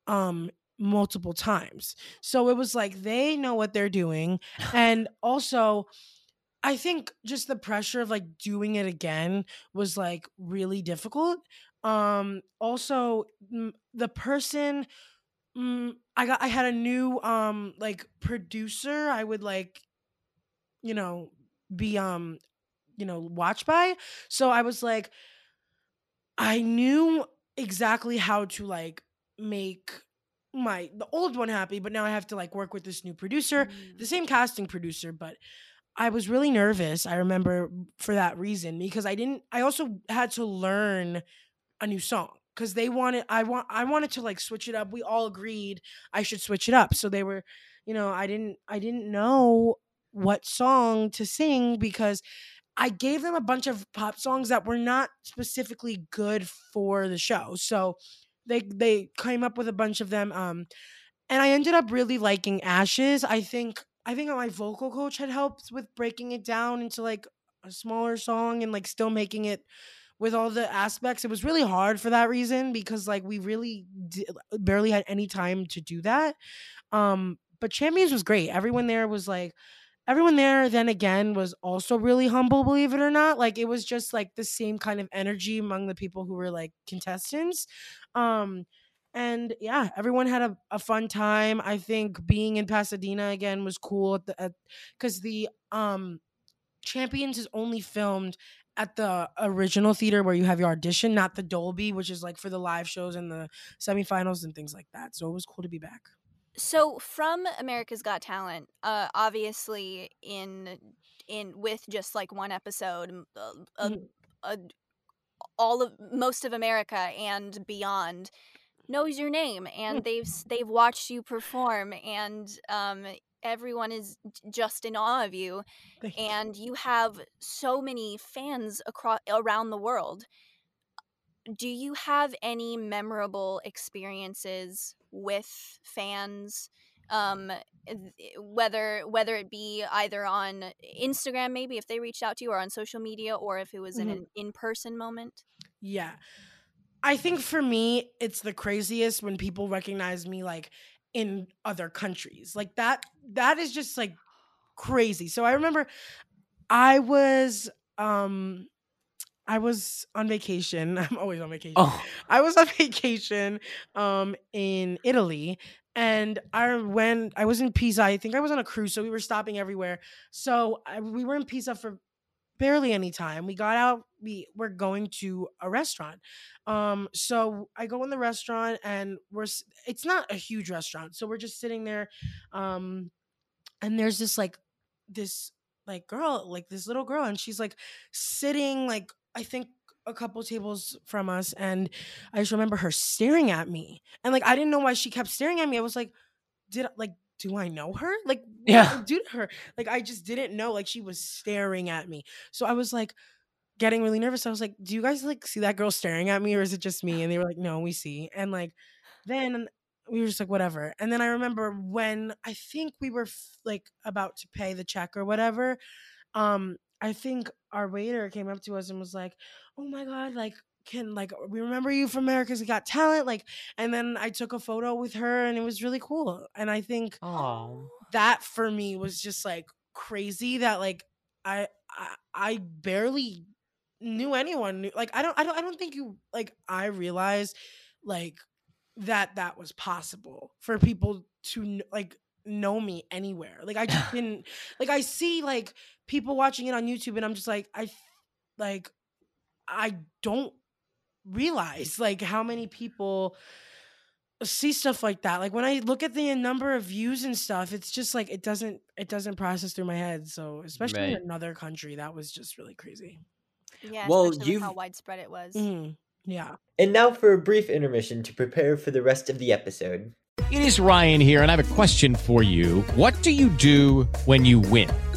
um, multiple times. So it was like, they know what they're doing. And also I think just the pressure of like doing it again was like really difficult. Um, also m- the person Mm, I got. I had a new um like producer. I would like, you know, be um, you know, watched by. So I was like, I knew exactly how to like make my the old one happy, but now I have to like work with this new producer, mm. the same casting producer. But I was really nervous. I remember for that reason, because I didn't. I also had to learn a new song. Because they wanted, I want, I wanted to like switch it up. We all agreed I should switch it up. So they were, you know, I didn't, I didn't know what song to sing, because I gave them a bunch of pop songs that were not specifically good for the show. So they, they came up with a bunch of them. Um, and I ended up really liking Ashes. I think, I think my vocal coach had helped with breaking it down into like a smaller song and like still making it with all the aspects. It was really hard for that reason, because like we really d- barely had any time to do that. Um, but Champions was great. Everyone there was like, everyone there then again was also really humble, believe it or not. Like it was just like the same kind of energy among the people who were like contestants. Um, and yeah, everyone had a, a fun time. I think being in Pasadena again was cool, at the, because the um, Champions is only filmed at the original theater where you have your audition, not the Dolby, which is like for the live shows and the semifinals and things like that. So it was cool to be back. So from America's Got Talent, uh, obviously in in with just like one episode, uh, mm-hmm. a, a, all of most of America and beyond knows your name, and mm-hmm. they've they've watched you perform, and um, everyone is just in awe of you, and you have so many fans across around the world. Do you have any memorable experiences with fans um, whether whether it be either on Instagram, maybe if they reached out to you, or on social media, or if it was mm-hmm. an in-person moment? Yeah. I think for me, it's the craziest when people recognize me, like, in other countries. Like, that that is just, like, crazy. So I remember I was um I was on vacation. I'm always on vacation. Oh. I was on vacation um in Italy, and I went I was in Pisa. I think I was on a cruise, so we were stopping everywhere. So I, we were in Pisa for barely any time. We got out, we were going to a restaurant. Um, so I go in the restaurant, and we're it's not a huge restaurant, so we're just sitting there. Um, and there's this like this like girl, like this little girl, and she's like sitting like I think a couple tables from us, and I just remember her staring at me. And like I didn't know why she kept staring at me. I was like, did like do I know her? Like, what yeah. did I do to her? Like, I just didn't know. Like, she was staring at me. So I was, like, getting really nervous. I was like, do you guys, like, see that girl staring at me, or is it just me? And they were like, no, we see. And, like, then we were just like, whatever. And then I remember when I think we were, like, about to pay the check or whatever, um, I think our waiter came up to us and was like, oh, my God, like, can like we remember you from America's Got Talent, like, and then I took a photo with her, and it was really cool. And I think Aww. That for me was just like crazy, that like I I, I barely knew anyone knew. Like I don't I don't I don't think you like I realized like that that was possible for people to like know me anywhere. Like I just didn't like I see like people watching it on YouTube, and I'm just like I like I don't realize like how many people see stuff like that. Like when I look at the number of views and stuff, it's just like it doesn't it doesn't process through my head. So especially right. in another country, that was just really crazy. Yeah, well, especially with how widespread it was. Mm-hmm. Yeah. And now for a brief intermission to prepare for the rest of the episode. It is Ryan here, and I have a question for you. What do you do when you win?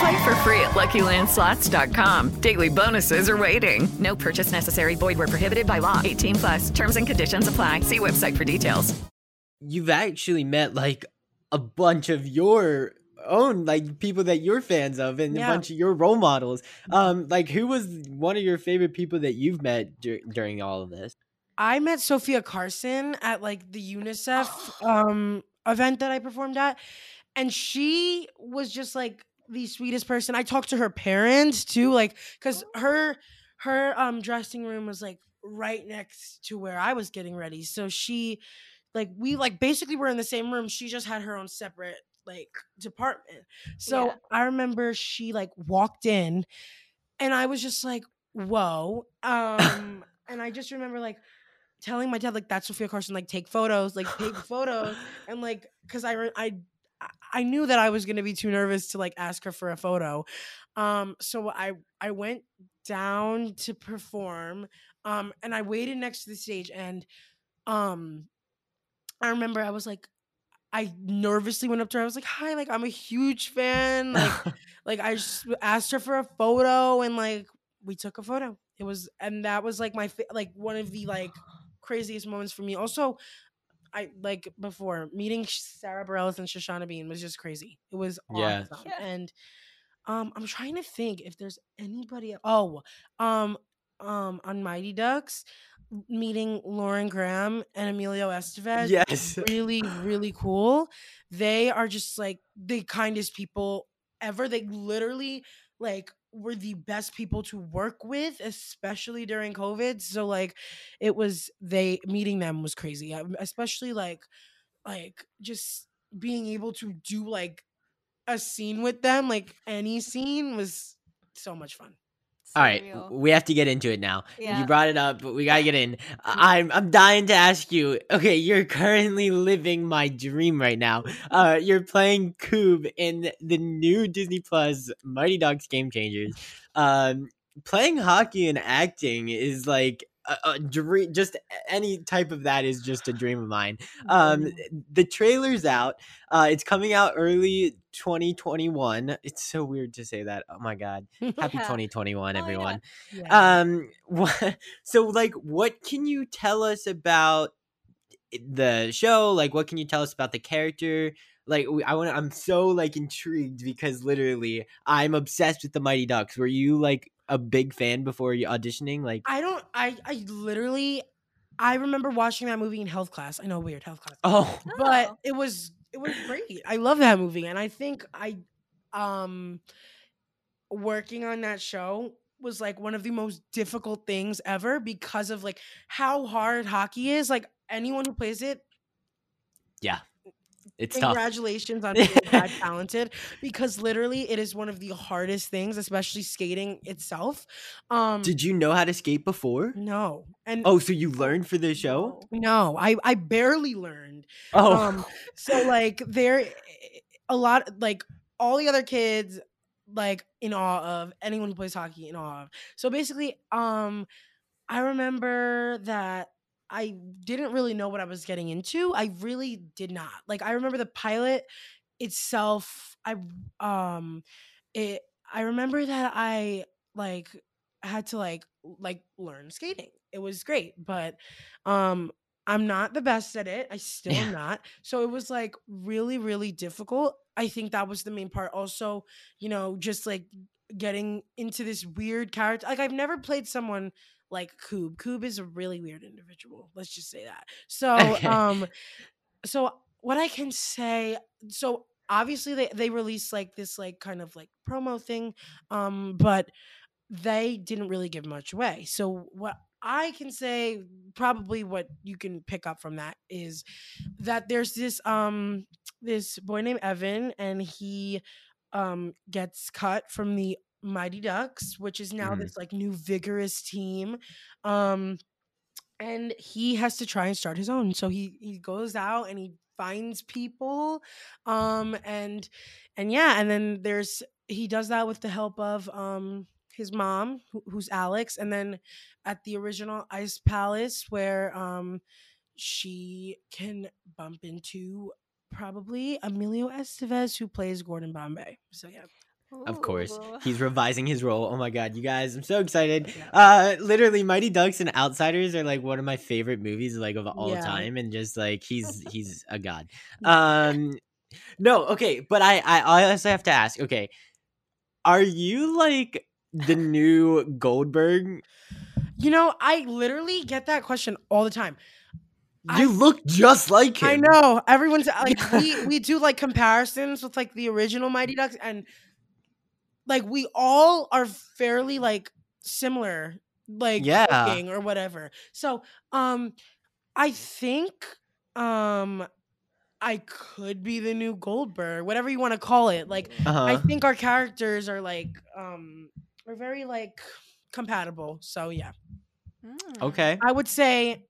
Play for free at lucky land slots dot com. Daily bonuses are waiting. No purchase necessary. Void where prohibited by law. eighteen plus. Terms and conditions apply. See website for details. You've actually met like a bunch of your own, like people that you're fans of, and yeah. a bunch of your role models. Um, like who was one of your favorite people that you've met dur- during all of this? I met Sophia Carson at like the UNICEF um, event that I performed at, and she was just like the sweetest person. I talked to her parents too, like, because her her um dressing room was like right next to where I was getting ready, so she like we like basically were in the same room. She just had her own separate like department. So yeah. I remember she like walked in, and I was just like, whoa. Um and I just remember like telling my dad, like, that's Sophia Carson, like, take photos, like, take photos. And like, because I re- I I knew that I was going to be too nervous to like ask her for a photo. Um, so I, I went down to perform, um, and I waited next to the stage. And um, I remember I was like, I nervously went up to her. I was like, hi, like, I'm a huge fan. Like, like I just asked her for a photo, and like, we took a photo. It was, and that was like my, fa- like one of the like craziest moments for me. Also, I like before meeting Sara Bareilles and Shoshana Bean was just crazy. It was yeah. awesome. Yeah. And um, I'm trying to think if there's anybody. Oh, um, um, on Mighty Ducks, meeting Lauren Graham and Emilio Estevez. Yes, really, really cool. They are just like the kindest people ever. They literally like were the best people to work with, especially during COVID. So like it was, they meeting them was crazy, especially like like just being able to do like a scene with them, like any scene, was so much fun. So all right, real. We have to get into it now. Yeah. You brought it up, but we gotta get in. I'm I'm dying to ask you. Okay, you're currently living my dream right now. Uh, you're playing Koob in the new Disney Plus Mighty Ducks Game Changers. Um, playing hockey and acting is like a, a dream. Just any type of that is just a dream of mine. Um, the trailer's out. Uh, it's coming out early twenty twenty-one. It's so weird to say that. Oh my god. Happy twenty twenty-one, everyone. Oh, yeah. Yeah. Um what, so like what can you tell us about the show? Like what can you tell us about the character? Like I want I'm so like intrigued because literally I'm obsessed with the Mighty Ducks. Were you like a big fan before you auditioning? Like I don't I I literally I remember watching that movie in health class. I know, weird, health class. Oh. But oh. it was It was great. I love that movie. And I think I, um, working on that show was like one of the most difficult things ever because of like how hard hockey is. Like anyone who plays it. Yeah. It's congratulations tough. On being that talented, because literally it is one of the hardest things, especially skating itself. Um, Did you know how to skate before? No. And oh, so you learned for the show? No, I, I barely learned. Oh, um, so like there, a lot like all the other kids like in awe of anyone who plays hockey in awe of. So basically, um, I remember that I didn't really know what I was getting into. I really did not. Like I remember the pilot itself. I um, it. I remember that I like had to like like learn skating. It was great, but um, I'm not the best at it. I still am not. So it was like really, really difficult. I think that was the main part. Also, you know, just like getting into this weird character. Like I've never played someone like Koob. Koob is a really weird individual. Let's just say that. So, okay. um, so what I can say, so obviously they, they released like this, like kind of like promo thing. Um, but they didn't really give much away. So what I can say, probably what you can pick up from that, is that there's this um this boy named Evan, and he um gets cut from the Mighty Ducks, which is now mm. this like new vigorous team, um and he has to try and start his own. So he he goes out and he finds people, um and and yeah, and then there's he does that with the help of um. his mom, who's Alex, and then at the original Ice Palace, where um, she can bump into probably Emilio Estevez, who plays Gordon Bombay. So yeah. Of course. He's revising his role. Oh my god, you guys, I'm so excited. Uh literally Mighty Ducks and Outsiders are like one of my favorite movies like of all yeah. time, and just like he's he's a god. Um no, okay, but I I also have to ask, okay, are you like the new Goldberg? You know, I literally get that question all the time. You I, look just like him. I know. Everyone's like, we, we do like comparisons with like the original Mighty Ducks, and like we all are fairly like similar, like yeah. looking or whatever. So um I think um I could be the new Goldberg, whatever you want to call it. Like uh-huh. I think our characters are like um we're very like compatible, so yeah. Okay. I would say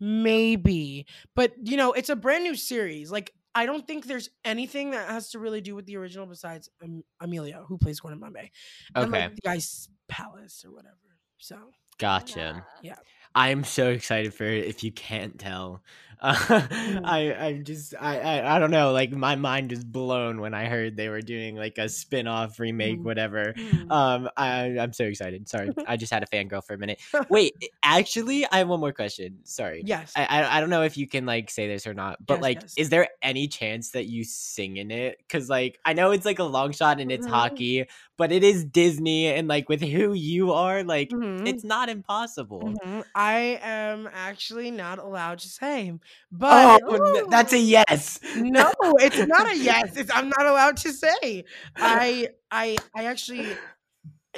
maybe, but you know, it's a brand new series. Like, I don't think there's anything that has to really do with the original besides um, Amelia, who plays Gordon Bombay. Okay. And, like, the Ice Palace or whatever. So. Gotcha. Yeah. I'm so excited for it. If you can't tell, uh, I I'm just I, I I don't know. Like my mind is blown when I heard they were doing like a spin-off remake, whatever. Um, I I'm so excited. Sorry, I just had a fangirl for a minute. Wait, actually, I have one more question. Sorry. Yes. I I, I don't know if you can like say this or not, but yes, like, yes. Is there any chance that you sing in it? Because like I know it's like a long shot and it's hockey, but it is Disney, and like with who you are, like mm-hmm. it's not impossible. Mm-hmm. I am actually not allowed to say, but oh, that's a yes. No, it's not a yes. It's, I'm not allowed to say. I, I, I actually,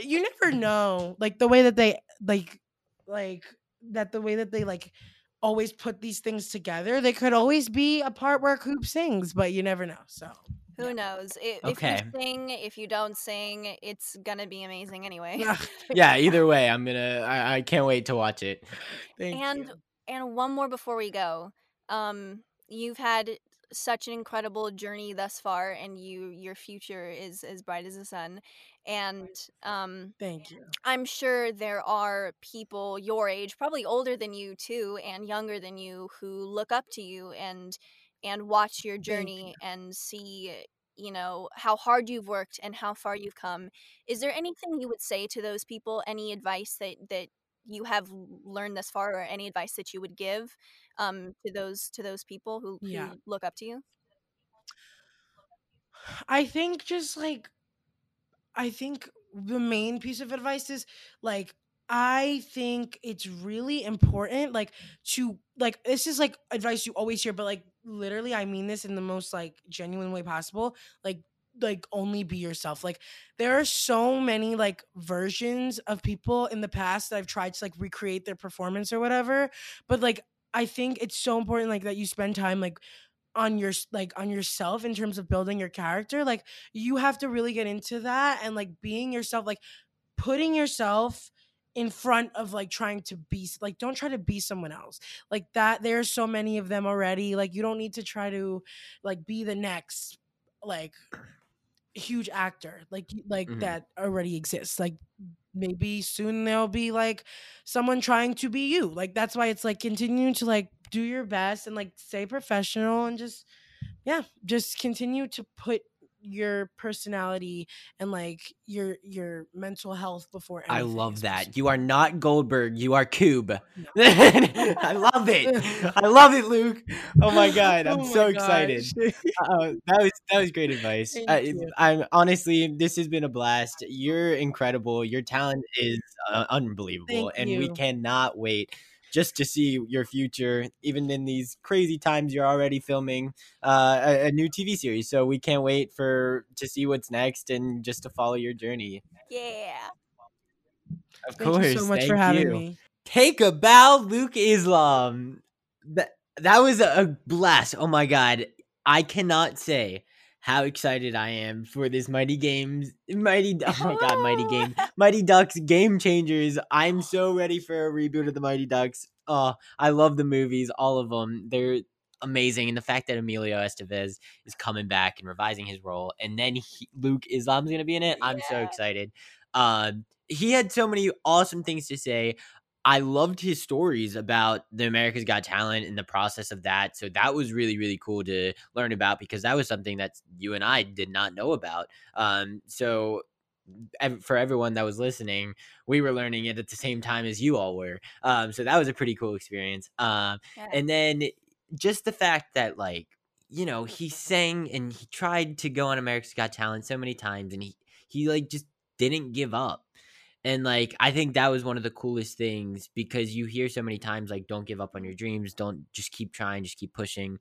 you never know. Like the way that they, like, like that the way that they like always put these things together. They could always be a part where Koob sings, but you never know. So who knows? If, okay. if you sing, if you don't sing, it's gonna be amazing anyway. Yeah. Either way, I'm gonna. I, I can't wait to watch it. Thank and you. And one more before we go. Um, you've had such an incredible journey thus far, and you your future is as bright as the sun. And um, thank you. I'm sure there are people your age, probably older than you too, and younger than you, who look up to you and. and watch your journey you. and see, you know, how hard you've worked and how far you've come. Is there anything you would say to those people, any advice that, that you have learned thus far, or any advice that you would give um, to those to those people who, yeah. who look up to you? I think just like, I think the main piece of advice is like, I think it's really important, like, to, like, this is, like, advice you always hear, but, like, literally, I mean this in the most, like, genuine way possible. Like, like, only be yourself. Like, there are so many, like, versions of people in the past that I've tried to, like, recreate their performance or whatever. But, like, I think it's so important, like, that you spend time, like, on your like on yourself in terms of building your character. Like, you have to really get into that and, like, being yourself, like, putting yourself in front of, like, trying to be, like, don't try to be someone else. Like, that, there are so many of them already. Like, you don't need to try to, like, be the next, like, huge actor, like, like mm-hmm. that already exists. Like, maybe soon there'll be, like, someone trying to be you. Like, that's why it's, like, continue to, like, do your best and, like, stay professional and just, yeah, just continue to put your personality and, like, your your mental health before anything. I love that. You are not Goldberg, you are Koob. No. I love it. I love it, Luke. Oh my god, I'm oh my so gosh. excited. Uh, that was that was great advice. I, I'm honestly, this has been a blast. You're incredible. Your talent is uh, unbelievable, and we cannot wait just to see your future, even in these crazy times. You're already filming uh, a, a new T V series, so we can't wait for to see what's next and just to follow your journey. Yeah. Of thank course. Thank you so much thank for having you. me. Take a Bow, Luke Islam. That, that was a blast. Oh, my God. I cannot say how excited I am for this Mighty Games, Mighty, oh my God, Mighty Game, Mighty Ducks Game Changers. I'm so ready for a reboot of the Mighty Ducks. Oh, I love the movies, all of them. They're amazing. And the fact that Emilio Estevez is coming back and revising his role, and then he, Luke Islam's going to be in it. I'm yeah. so excited. Uh, he had so many awesome things to say. I loved his stories about the America's Got Talent and the process of that. So that was really, really cool to learn about, because that was something that you and I did not know about. Um, so for everyone that was listening, we were learning it at the same time as you all were. Um, so that was a pretty cool experience. Um, yeah. And then just the fact that, like, you know, he sang and he tried to go on America's Got Talent so many times, and he, he like just didn't give up. And, like, I think that was one of the coolest things, because you hear so many times, like, don't give up on your dreams. Don't just keep trying, just keep pushing.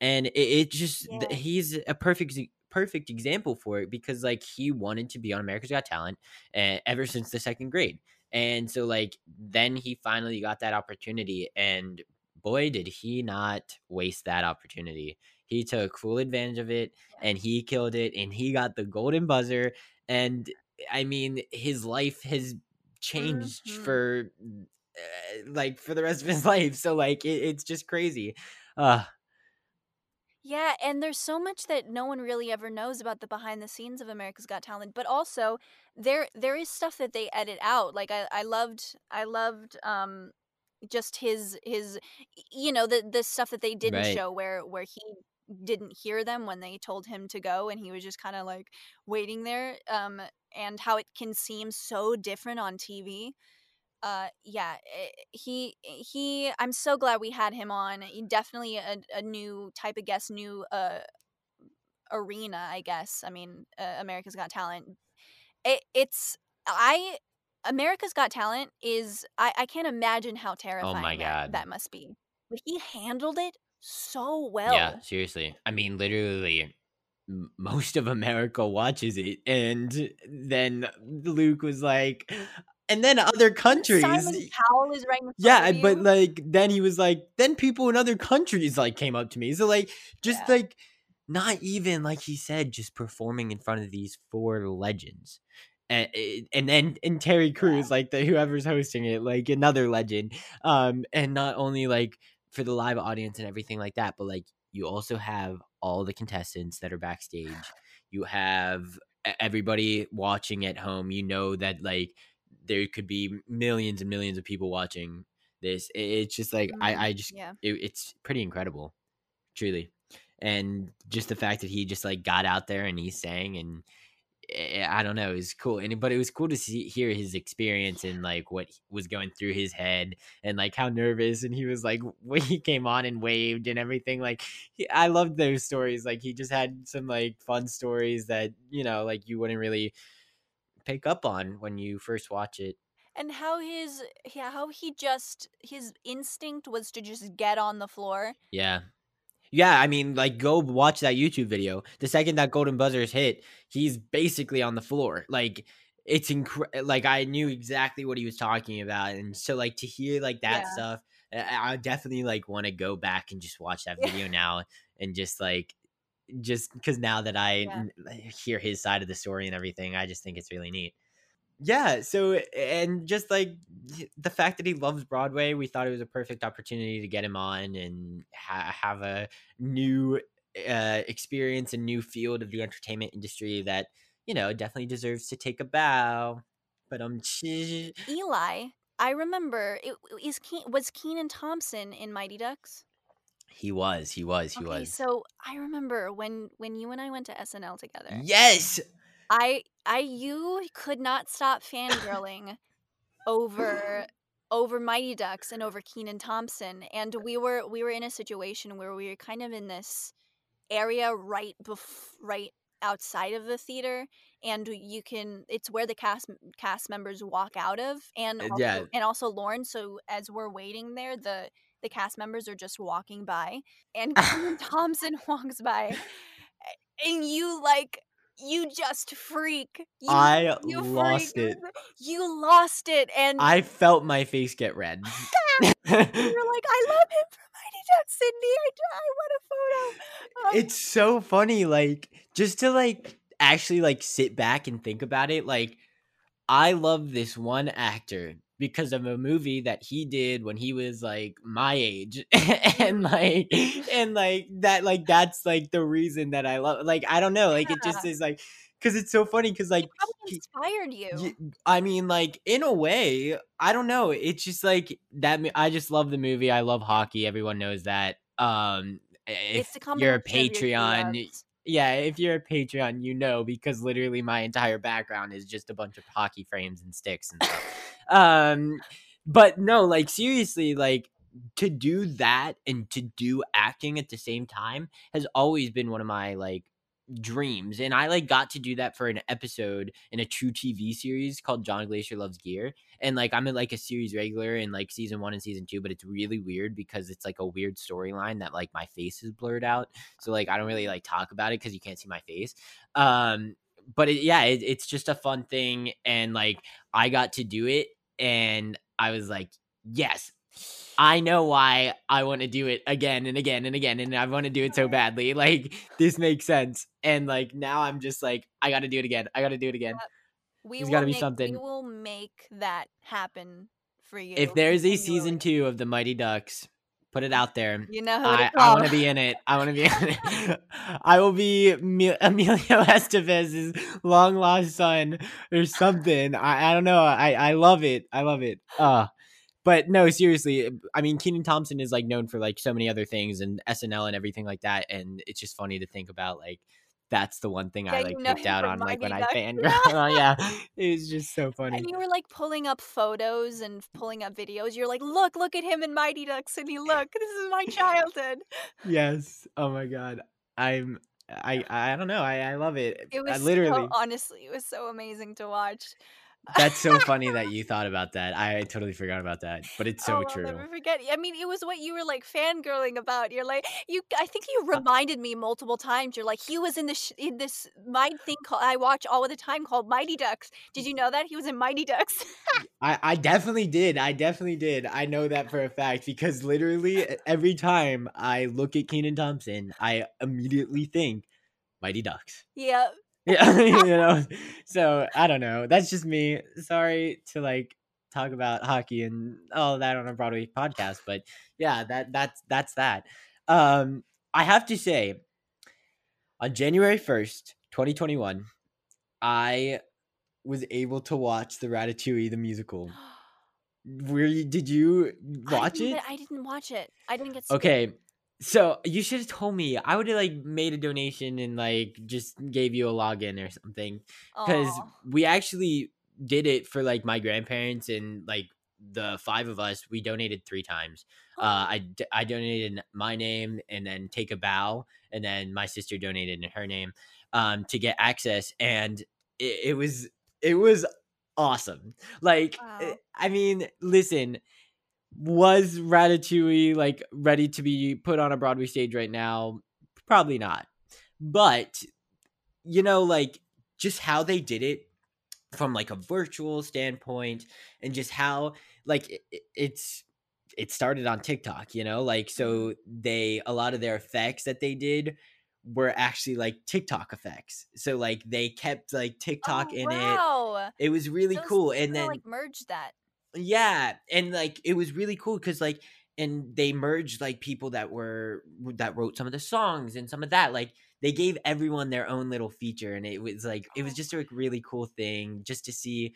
And it, it just, yeah. th- he's a perfect, perfect example for it, because, like, he wanted to be on America's Got Talent uh, ever since the second grade. And so, like, then he finally got that opportunity, and boy, did he not waste that opportunity. He took full advantage of it, and he killed it, and he got the golden buzzer. And I mean, his life has changed mm-hmm. for uh, like for the rest of his life. So, like, it, it's just crazy. Uh. Yeah. And there's so much that no one really ever knows about the behind the scenes of America's Got Talent. But also there there is stuff that they edit out. Like, I, I loved I loved um, just his his, you know, the, the stuff that they didn't right. show where where he didn't hear them when they told him to go, and he was just kind of, like, waiting there. Um, and how it can seem so different on T V. Uh, yeah, he, he, I'm so glad we had him on. He definitely a, a new type of guest, new uh, arena, I guess. I mean, uh, America's Got Talent. It, it's, I, America's Got Talent is, I, I can't imagine how terrifying oh my God. that, that must be. But he handled it so well. Yeah, seriously. I mean, literally, most of America watches it, and then Luke was like, And then other countries. Simon Cowell is right in front yeah, of you. But like then he was like, then people in other countries like came up to me. So like just yeah. like not even like he said, just performing in front of these four legends. And and then and Terry Crews, yeah. like the whoever's hosting it, like another legend. Um, and not only like for the live audience and everything like that, but like you also have all the contestants that are backstage. You have everybody watching at home. You know that like there could be millions and millions of people watching this. It's just like, mm, I, I just, yeah. it, it's pretty incredible, truly. And just the fact that he just like got out there and he sang and I don't know, it was cool. And, but it was cool to see, hear his experience and like what was going through his head and like how nervous. And he was like, when he came on and waved and everything, like he, I loved those stories. Like he just had some like fun stories that, you know, like you wouldn't really pick up on when you first watch it. And how his yeah how he just his instinct was to just get on the floor. yeah yeah I mean, like, go watch that YouTube video. The second that golden buzzer is hit, he's basically on the floor. Like, it's incredible. Like, I knew exactly what he was talking about. And so like to hear like that yeah. stuff, I, I definitely like want to go back and just watch that video now and just like just because now that I yeah. hear his side of the story and everything, I just think it's really neat. Yeah. So, and just like the fact that he loves Broadway, we thought it was a perfect opportunity to get him on and ha- have a new uh, experience, a new field of the entertainment industry that, you know, definitely deserves to take a bow. But um, Eli, I remember it is Ke- was Kenan Thompson in Mighty Ducks? He was, he was, he okay, was. So I remember when, when you and I went to S N L together. Yes! I, I, you could not stop fangirling over, over Mighty Ducks and over Kenan Thompson. And we were, we were in a situation where we were kind of in this area right bef- right outside of the theater. And you can, it's where the cast, cast members walk out of and, also, yeah. and also Lauren. So as we're waiting there, the, The cast members are just walking by, and Kenan Thompson walks by, and you like you just freak. You, I you lost freak. it. You lost it, and I felt my face get red. You were like, "I love him for Mighty Ducks, Sydney. I, I want a photo." Um, it's so funny, like just to like actually like sit back and think about it. Like, I love this one actor because of a movie that he did when he was like my age and like and like that like that's like the reason that I love, like, I don't know, like yeah. it just is like, because it's so funny because like how inspired you. I mean, like, in a way, I don't know, it's just like that. I just love the movie. I love hockey, everyone knows that. Um if you're a Patreon, yeah if you're a Patreon, you know, because literally my entire background is just a bunch of hockey frames and sticks and stuff. Um, but no, like seriously, like to do that and to do acting at the same time has always been one of my like dreams. And I like got to do that for an episode in a true T V series called John Glacier Loves Gear. And like, I'm in like a series regular in like season one and season two, but it's really weird because it's like a weird storyline that like my face is blurred out. So like, I don't really like talk about it cause you can't see my face. Um, but it, yeah, it, it's just a fun thing. And like, I got to do it and I was like, yes, I know why I want to do it again and again and again. And I want to do it so badly. Like, this makes sense. And like, now I'm just like, I got to do it again. I got to do it again. Yep. We There's got to be make, something. We will make that happen for you. If there's a season two of the Mighty Ducks, put it out there. You know who I, I want to be in it. I want to be in it. I will be Emilio Estevez's long lost son or something. I, I don't know. I, I love it. I love it. Uh, but no, seriously. I mean, Kenan Thompson is like known for like so many other things and S N L and everything like that. And it's just funny to think about like that's the one thing yeah, I like you know picked out on like when Ducks. I fangirl. Yeah, it was just so funny. And you were like pulling up photos and pulling up videos. You're like, look, look at him in Mighty Ducks, and you look, this is my childhood. Yes. Oh my God. I'm. I. I don't know. I. I love it. It was I literally. So, honestly, it was so amazing to watch. That's so funny that you thought about that. I totally forgot about that, but it's so oh, true. I'll never forget. I mean, it was what you were like fangirling about. You're like, you. I think you reminded me multiple times. You're like, he was in this in this my thing called, I watch all the time called Mighty Ducks. Did you know that he was in Mighty Ducks? I, I definitely did. I definitely did. I know that for a fact because literally every time I look at Kenan Thompson, I immediately think Mighty Ducks. Yeah. Yeah, you know, so I don't know. That's just me. Sorry to like talk about hockey and all that on a Broadway podcast, but yeah, that that's that's that. Um, I have to say, on January first, twenty twenty-one, I was able to watch the Ratatouille the musical. Where you, did you watch I it? I didn't watch it. I didn't get. Okay. Scared. So you should have told me. I would have like made a donation and like just gave you a login or something, because we actually did it for like my grandparents and like the five of us. We donated three times. Oh. Uh, I, I donated my name and then Take a Bow, and then my sister donated in her name um, to get access. And it, it was it was awesome. Like, wow. I mean, listen. Was Ratatouille like ready to be put on a Broadway stage right now? Probably not. But, you know, like just how they did it from like a virtual standpoint and just how like it, it's it started on TikTok, you know, like so they a lot of their effects that they did were actually like TikTok effects. So like they kept like TikTok oh, in wow. it. It was really Those cool. And then like merged that. Yeah, and like it was really cool because like, and they merged like people that were that wrote some of the songs and some of that. Like they gave everyone their own little feature, and it was like it was just a really cool thing just to see,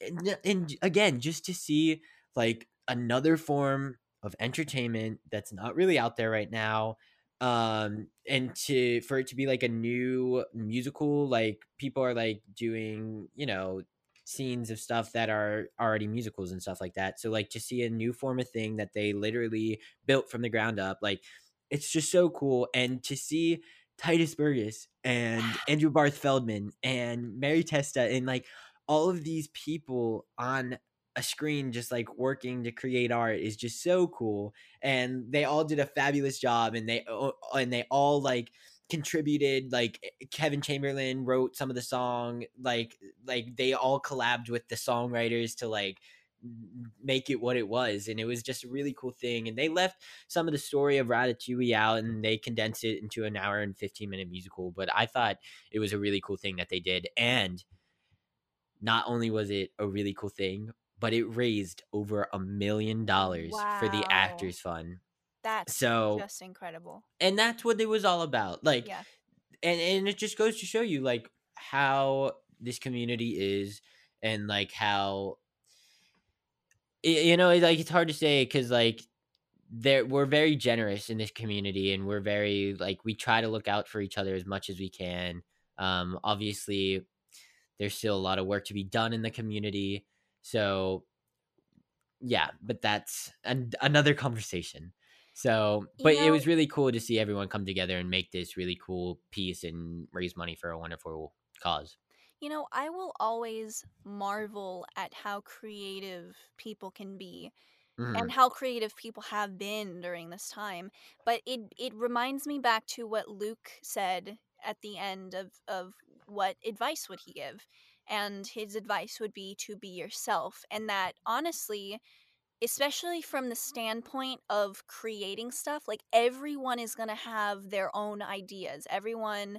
and, and again just to see like another form of entertainment that's not really out there right now, um, and to for it to be like a new musical. Like people are like doing, you know, scenes of stuff that are already musicals and stuff like that. So like to see a new form of thing that they literally built from the ground up, like it's just so cool. And to see Titus Burgess and Andrew Barth Feldman and Mary Testa and like all of these people on a screen just like working to create art is just so cool. And they all did a fabulous job, and they and they all like contributed. Like Kevin Chamberlain wrote some of the song, like like they all collabed with the songwriters to like make it what it was, and it was just a really cool thing. And they left some of the story of Ratatouille out, and they condensed it into an hour and fifteen minute musical, but I thought it was a really cool thing that they did. And not only was it a really cool thing, but it raised over a million dollars wow. for the Actors Fund. That's so, just incredible. And that's what it was all about. Like, yeah. and, and it just goes to show you like how this community is, and like how, you know, like it's hard to say because like there we're very generous in this community, and we're very like, we try to look out for each other as much as we can. Um, obviously there's still a lot of work to be done in the community. So yeah, but that's an, another conversation. So, but you know, it was really cool to see everyone come together and make this really cool piece and raise money for a wonderful cause. You know, I will always marvel at how creative people can be mm-hmm. and how creative people have been during this time. But it, it reminds me back to what Luke said at the end of, of what advice would he give? And his advice would be to be yourself. And that honestly, especially from the standpoint of creating stuff, like everyone is going to have their own ideas. Everyone,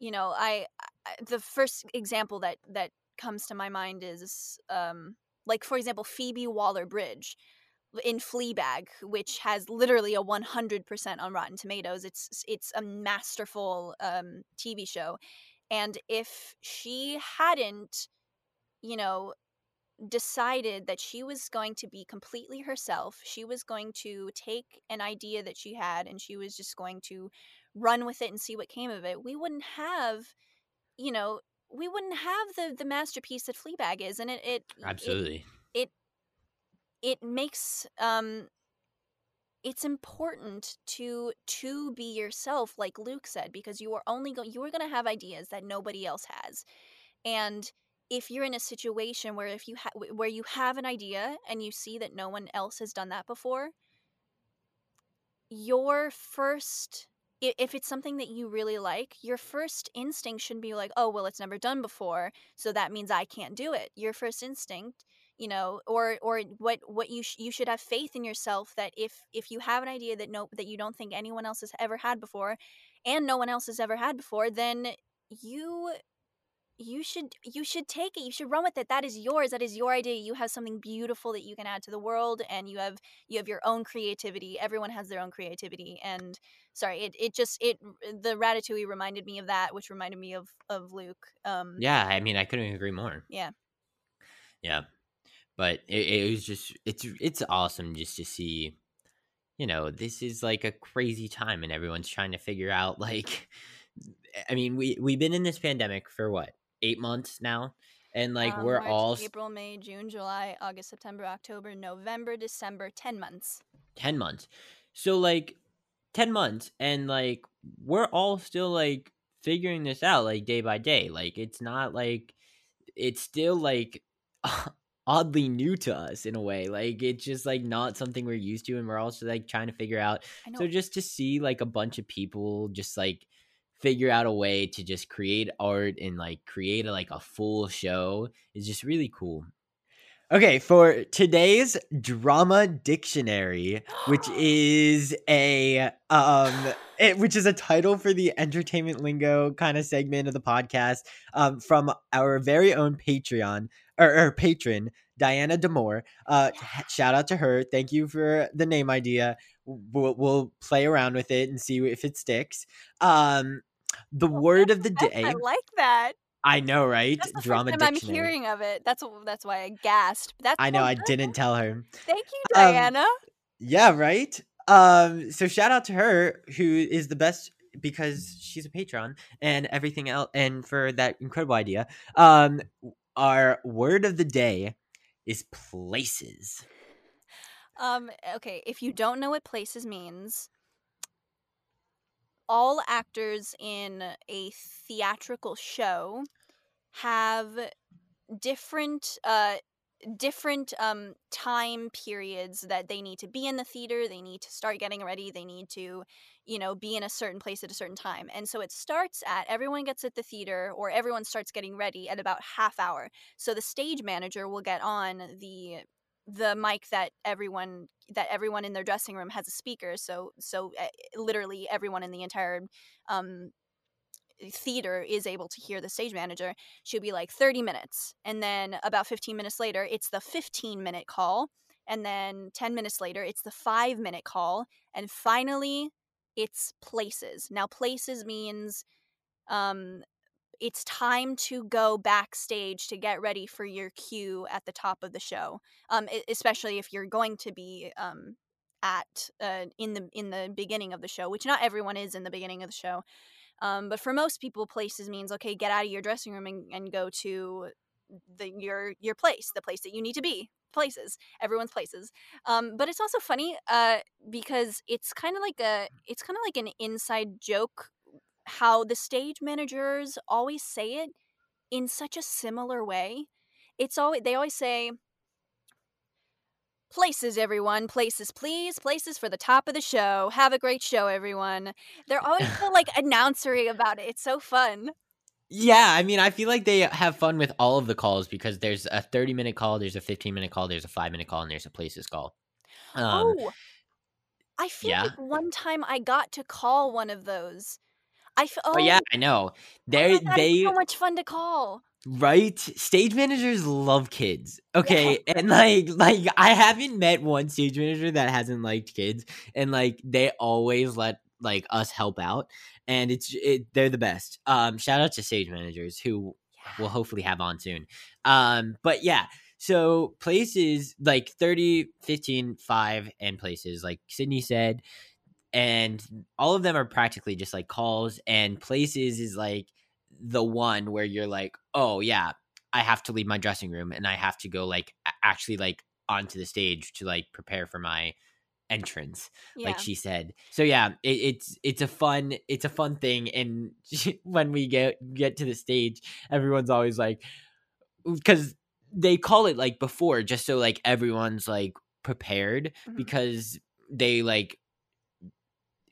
you know, I, I the first example that that comes to my mind is um like, for example, Phoebe Waller-Bridge in Fleabag, which has literally a one hundred percent on Rotten Tomatoes. It's it's a masterful um T V show, and if she hadn't, you know, decided that she was going to be completely herself, she was going to take an idea that she had and she was just going to run with it and see what came of it, we wouldn't have, you know, we wouldn't have the the masterpiece that Fleabag is. And it, it absolutely it it, it makes um it's important to to be yourself, like Luke said, because you are only going you are going to have ideas that nobody else has. And if you're in a situation where if you ha- where you have an idea and you see that no one else has done that before, your first, if it's something that you really like, your first instinct shouldn't be like, oh, well, it's never done before, so that means I can't do it. Your first instinct, you know, or or what what you sh- you should have faith in yourself that if if you have an idea that no that you don't think anyone else has ever had before, and no one else has ever had before, then you you should you should take it. You should run with it. That is yours. That is your idea. You have something beautiful that you can add to the world, and you have you have your own creativity. Everyone has their own creativity. And sorry, it it just it the Ratatouille reminded me of that, which reminded me of of Luke. Um, yeah, I mean, I couldn't agree more. Yeah, yeah. But it, it was just, it's it's awesome just to see, you know, this is like a crazy time and everyone's trying to figure out, like, I mean, we, we've been in this pandemic for what, eight months now? And like um, we're March, all... April, May, June, July, August, September, October, November, December, ten months. ten months. So like ten months and like we're all still like figuring this out like day by day. Like it's not like, it's still like... oddly new to us in a way, like it's just like not something we're used to, and we're also like trying to figure out. So just to see like a bunch of people just like figure out a way to just create art and like create a, like a full show is just really cool. Okay, for today's drama dictionary, which is a um it, which is a title for the entertainment lingo kind of segment of the podcast, um from our very own Patreon or, or patron Diana Damore. Uh yeah. Shout out to her. Thank you for the name idea. We'll, we'll play around with it and see if it sticks. Um the oh, word of the day. I like that. I know, right? That's the drama first time dictionary. I'm hearing of it. That's that's why I gasped. That's I know. I didn't tell her. Thank you, Diana. Um, yeah, right. Um, so shout out to her, who is the best because she's a patron and everything else, and for that incredible idea. Um, our word of the day is places. Um. Okay. If you don't know what places means. All actors in a theatrical show have different uh, different um, time periods that they need to be in the theater. They need to start getting ready. They need to, you know, be in a certain place at a certain time. And so it starts at, everyone gets at the theater or everyone starts getting ready at about half hour. So the stage manager will get on the the mic that everyone that everyone in their dressing room has a speaker, so so literally everyone in the entire um theater is able to hear the stage manager. She'll be like thirty minutes, and then about fifteen minutes later it's the fifteen minute call, and then ten minutes later it's the five minute call, and finally it's places. Now places means um it's time to go backstage to get ready for your cue at the top of the show, um, especially if you're going to be um, at uh, in the in the beginning of the show, which not everyone is in the beginning of the show. Um, but for most people, places means, okay, get out of your dressing room and, and go to the your your place, the place that you need to be. Places, everyone's places. Um, but it's also funny uh, because it's kind of like a it's kind of like an inside joke. How the stage managers always say it in such a similar way. It's always, they always say, places, everyone, places, please, places for the top of the show. Have a great show, everyone. They're always so like announcery about it. It's so fun. Yeah, I mean, I feel like they have fun with all of the calls because there's a thirty minute call, there's a fifteen minute call, there's a five minute call, and there's a places call. Um, oh, I feel yeah. like one time I got to call one of those. I f- oh, oh yeah, I know. They're, oh God, they so much fun to call, right? Stage managers love kids, okay? Yeah. And like, like I haven't met one stage manager that hasn't liked kids, and like they always let like us help out, and it's it, they're the best. Um, shout out to stage managers who yeah. we'll hopefully have on soon. Um, but yeah. So places like thirty, fifteen, five, and places like Sydney said. And all of them are practically just like calls, and places is like the one where you're like, oh yeah, I have to leave my dressing room and I have to go like actually like onto the stage to like prepare for my entrance. Yeah. Like she said. So yeah, it, it's, it's a fun, it's a fun thing. And when we get, get to the stage, everyone's always like, because they call it like before just so like everyone's like prepared, mm-hmm. because they like,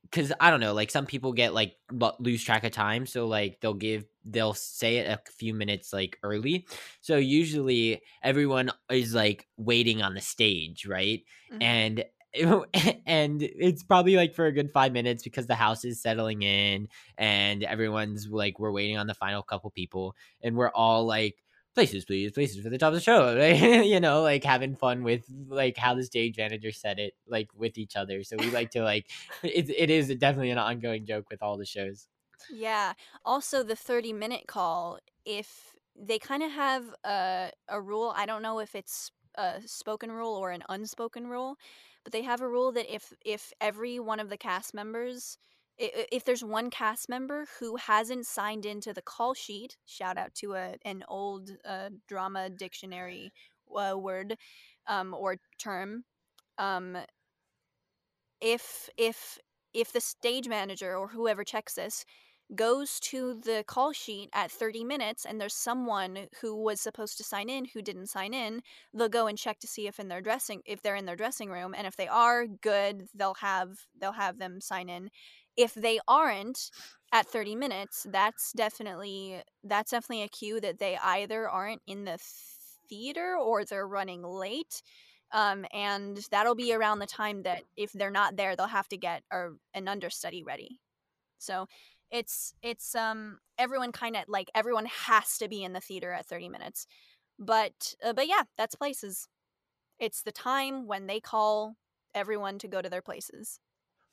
because I don't know, like some people get like lose track of time, so like they'll give they'll say it a few minutes like early, so usually everyone is like waiting on the stage, right? Mm-hmm. and and it's probably like for a good five minutes, because the house is settling in and everyone's like, we're waiting on the final couple people, and we're all like, places please, places for the top of the show, right? You know, like having fun with like how the stage manager said it, like with each other. So we like to like it, it is definitely an ongoing joke with all the shows. Yeah. Also the thirty minute call, if they kind of have a, a rule, I don't know if it's a spoken rule or an unspoken rule, but they have a rule that if if every one of the cast members, if there's one cast member who hasn't signed into the call sheet, shout out to a, an old uh, drama dictionary uh, word um, or term, um, if if if the stage manager or whoever checks this goes to the call sheet at thirty minutes and there's someone who was supposed to sign in who didn't sign in, they'll go and check to see if in their dressing if they're in their dressing room, and if they are, good, they'll have they'll have them sign in. If they aren't at thirty minutes, that's definitely that's definitely a cue that they either aren't in the theater or they're running late. Um, and that'll be around the time that if they're not there, they'll have to get a, an understudy ready. So It's it's um everyone kind of like everyone has to be in the theater at thirty minutes, but uh, but yeah, that's places. It's the time when they call everyone to go to their places.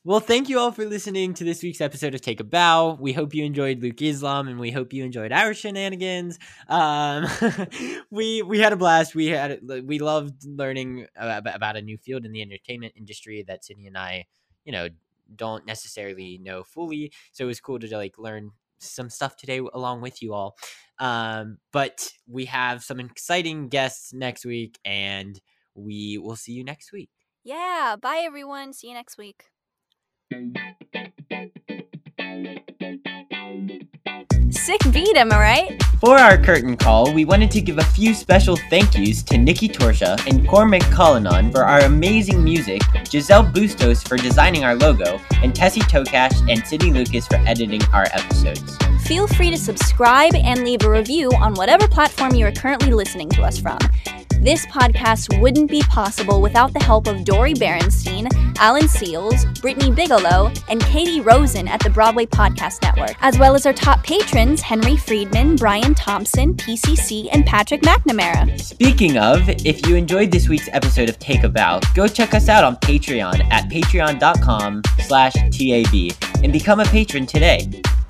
Well, thank you all for listening to this week's episode of Take a Bow. We hope you enjoyed Luke Islam, and we hope you enjoyed our shenanigans. Um, we we had a blast. We had we loved learning about, about a new field in the entertainment industry that Sydney and I, you know, don't necessarily know fully, so it was cool to like learn some stuff today along with you all, um but we have some exciting guests next week, and we will see you next week. Yeah, bye everyone, see you next week. Sick beat, am I right? For our curtain call, we wanted to give a few special thank yous to Nikki Torsha and Cormac Cullinan for our amazing music, Giselle Bustos for designing our logo, and Tessie Tokash and Sydney Lucas for editing our episodes. Feel free to subscribe and leave a review on whatever platform you are currently listening to us from. This podcast wouldn't be possible without the help of Dory Berenstein, Alan Seals, Brittany Bigelow, and Katie Rosen at the Broadway Podcast Network, as well as our top patrons, Henry Friedman, Brian Thompson, P C C, and Patrick McNamara. Speaking of, if you enjoyed this week's episode of Take a Bow, go check us out on Patreon at patreon.com slash TAB and become a patron today.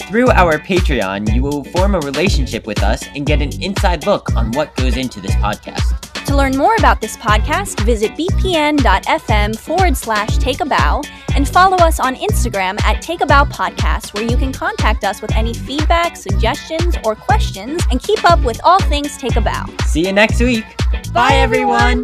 Through our Patreon, you will form a relationship with us and get an inside look on what goes into this podcast. To learn more about this podcast, visit bpn.fm forward slash take a bow and follow us on Instagram at Take a Bow Podcast, where you can contact us with any feedback, suggestions, or questions, and keep up with all things Take a Bow. See you next week. Bye, everyone.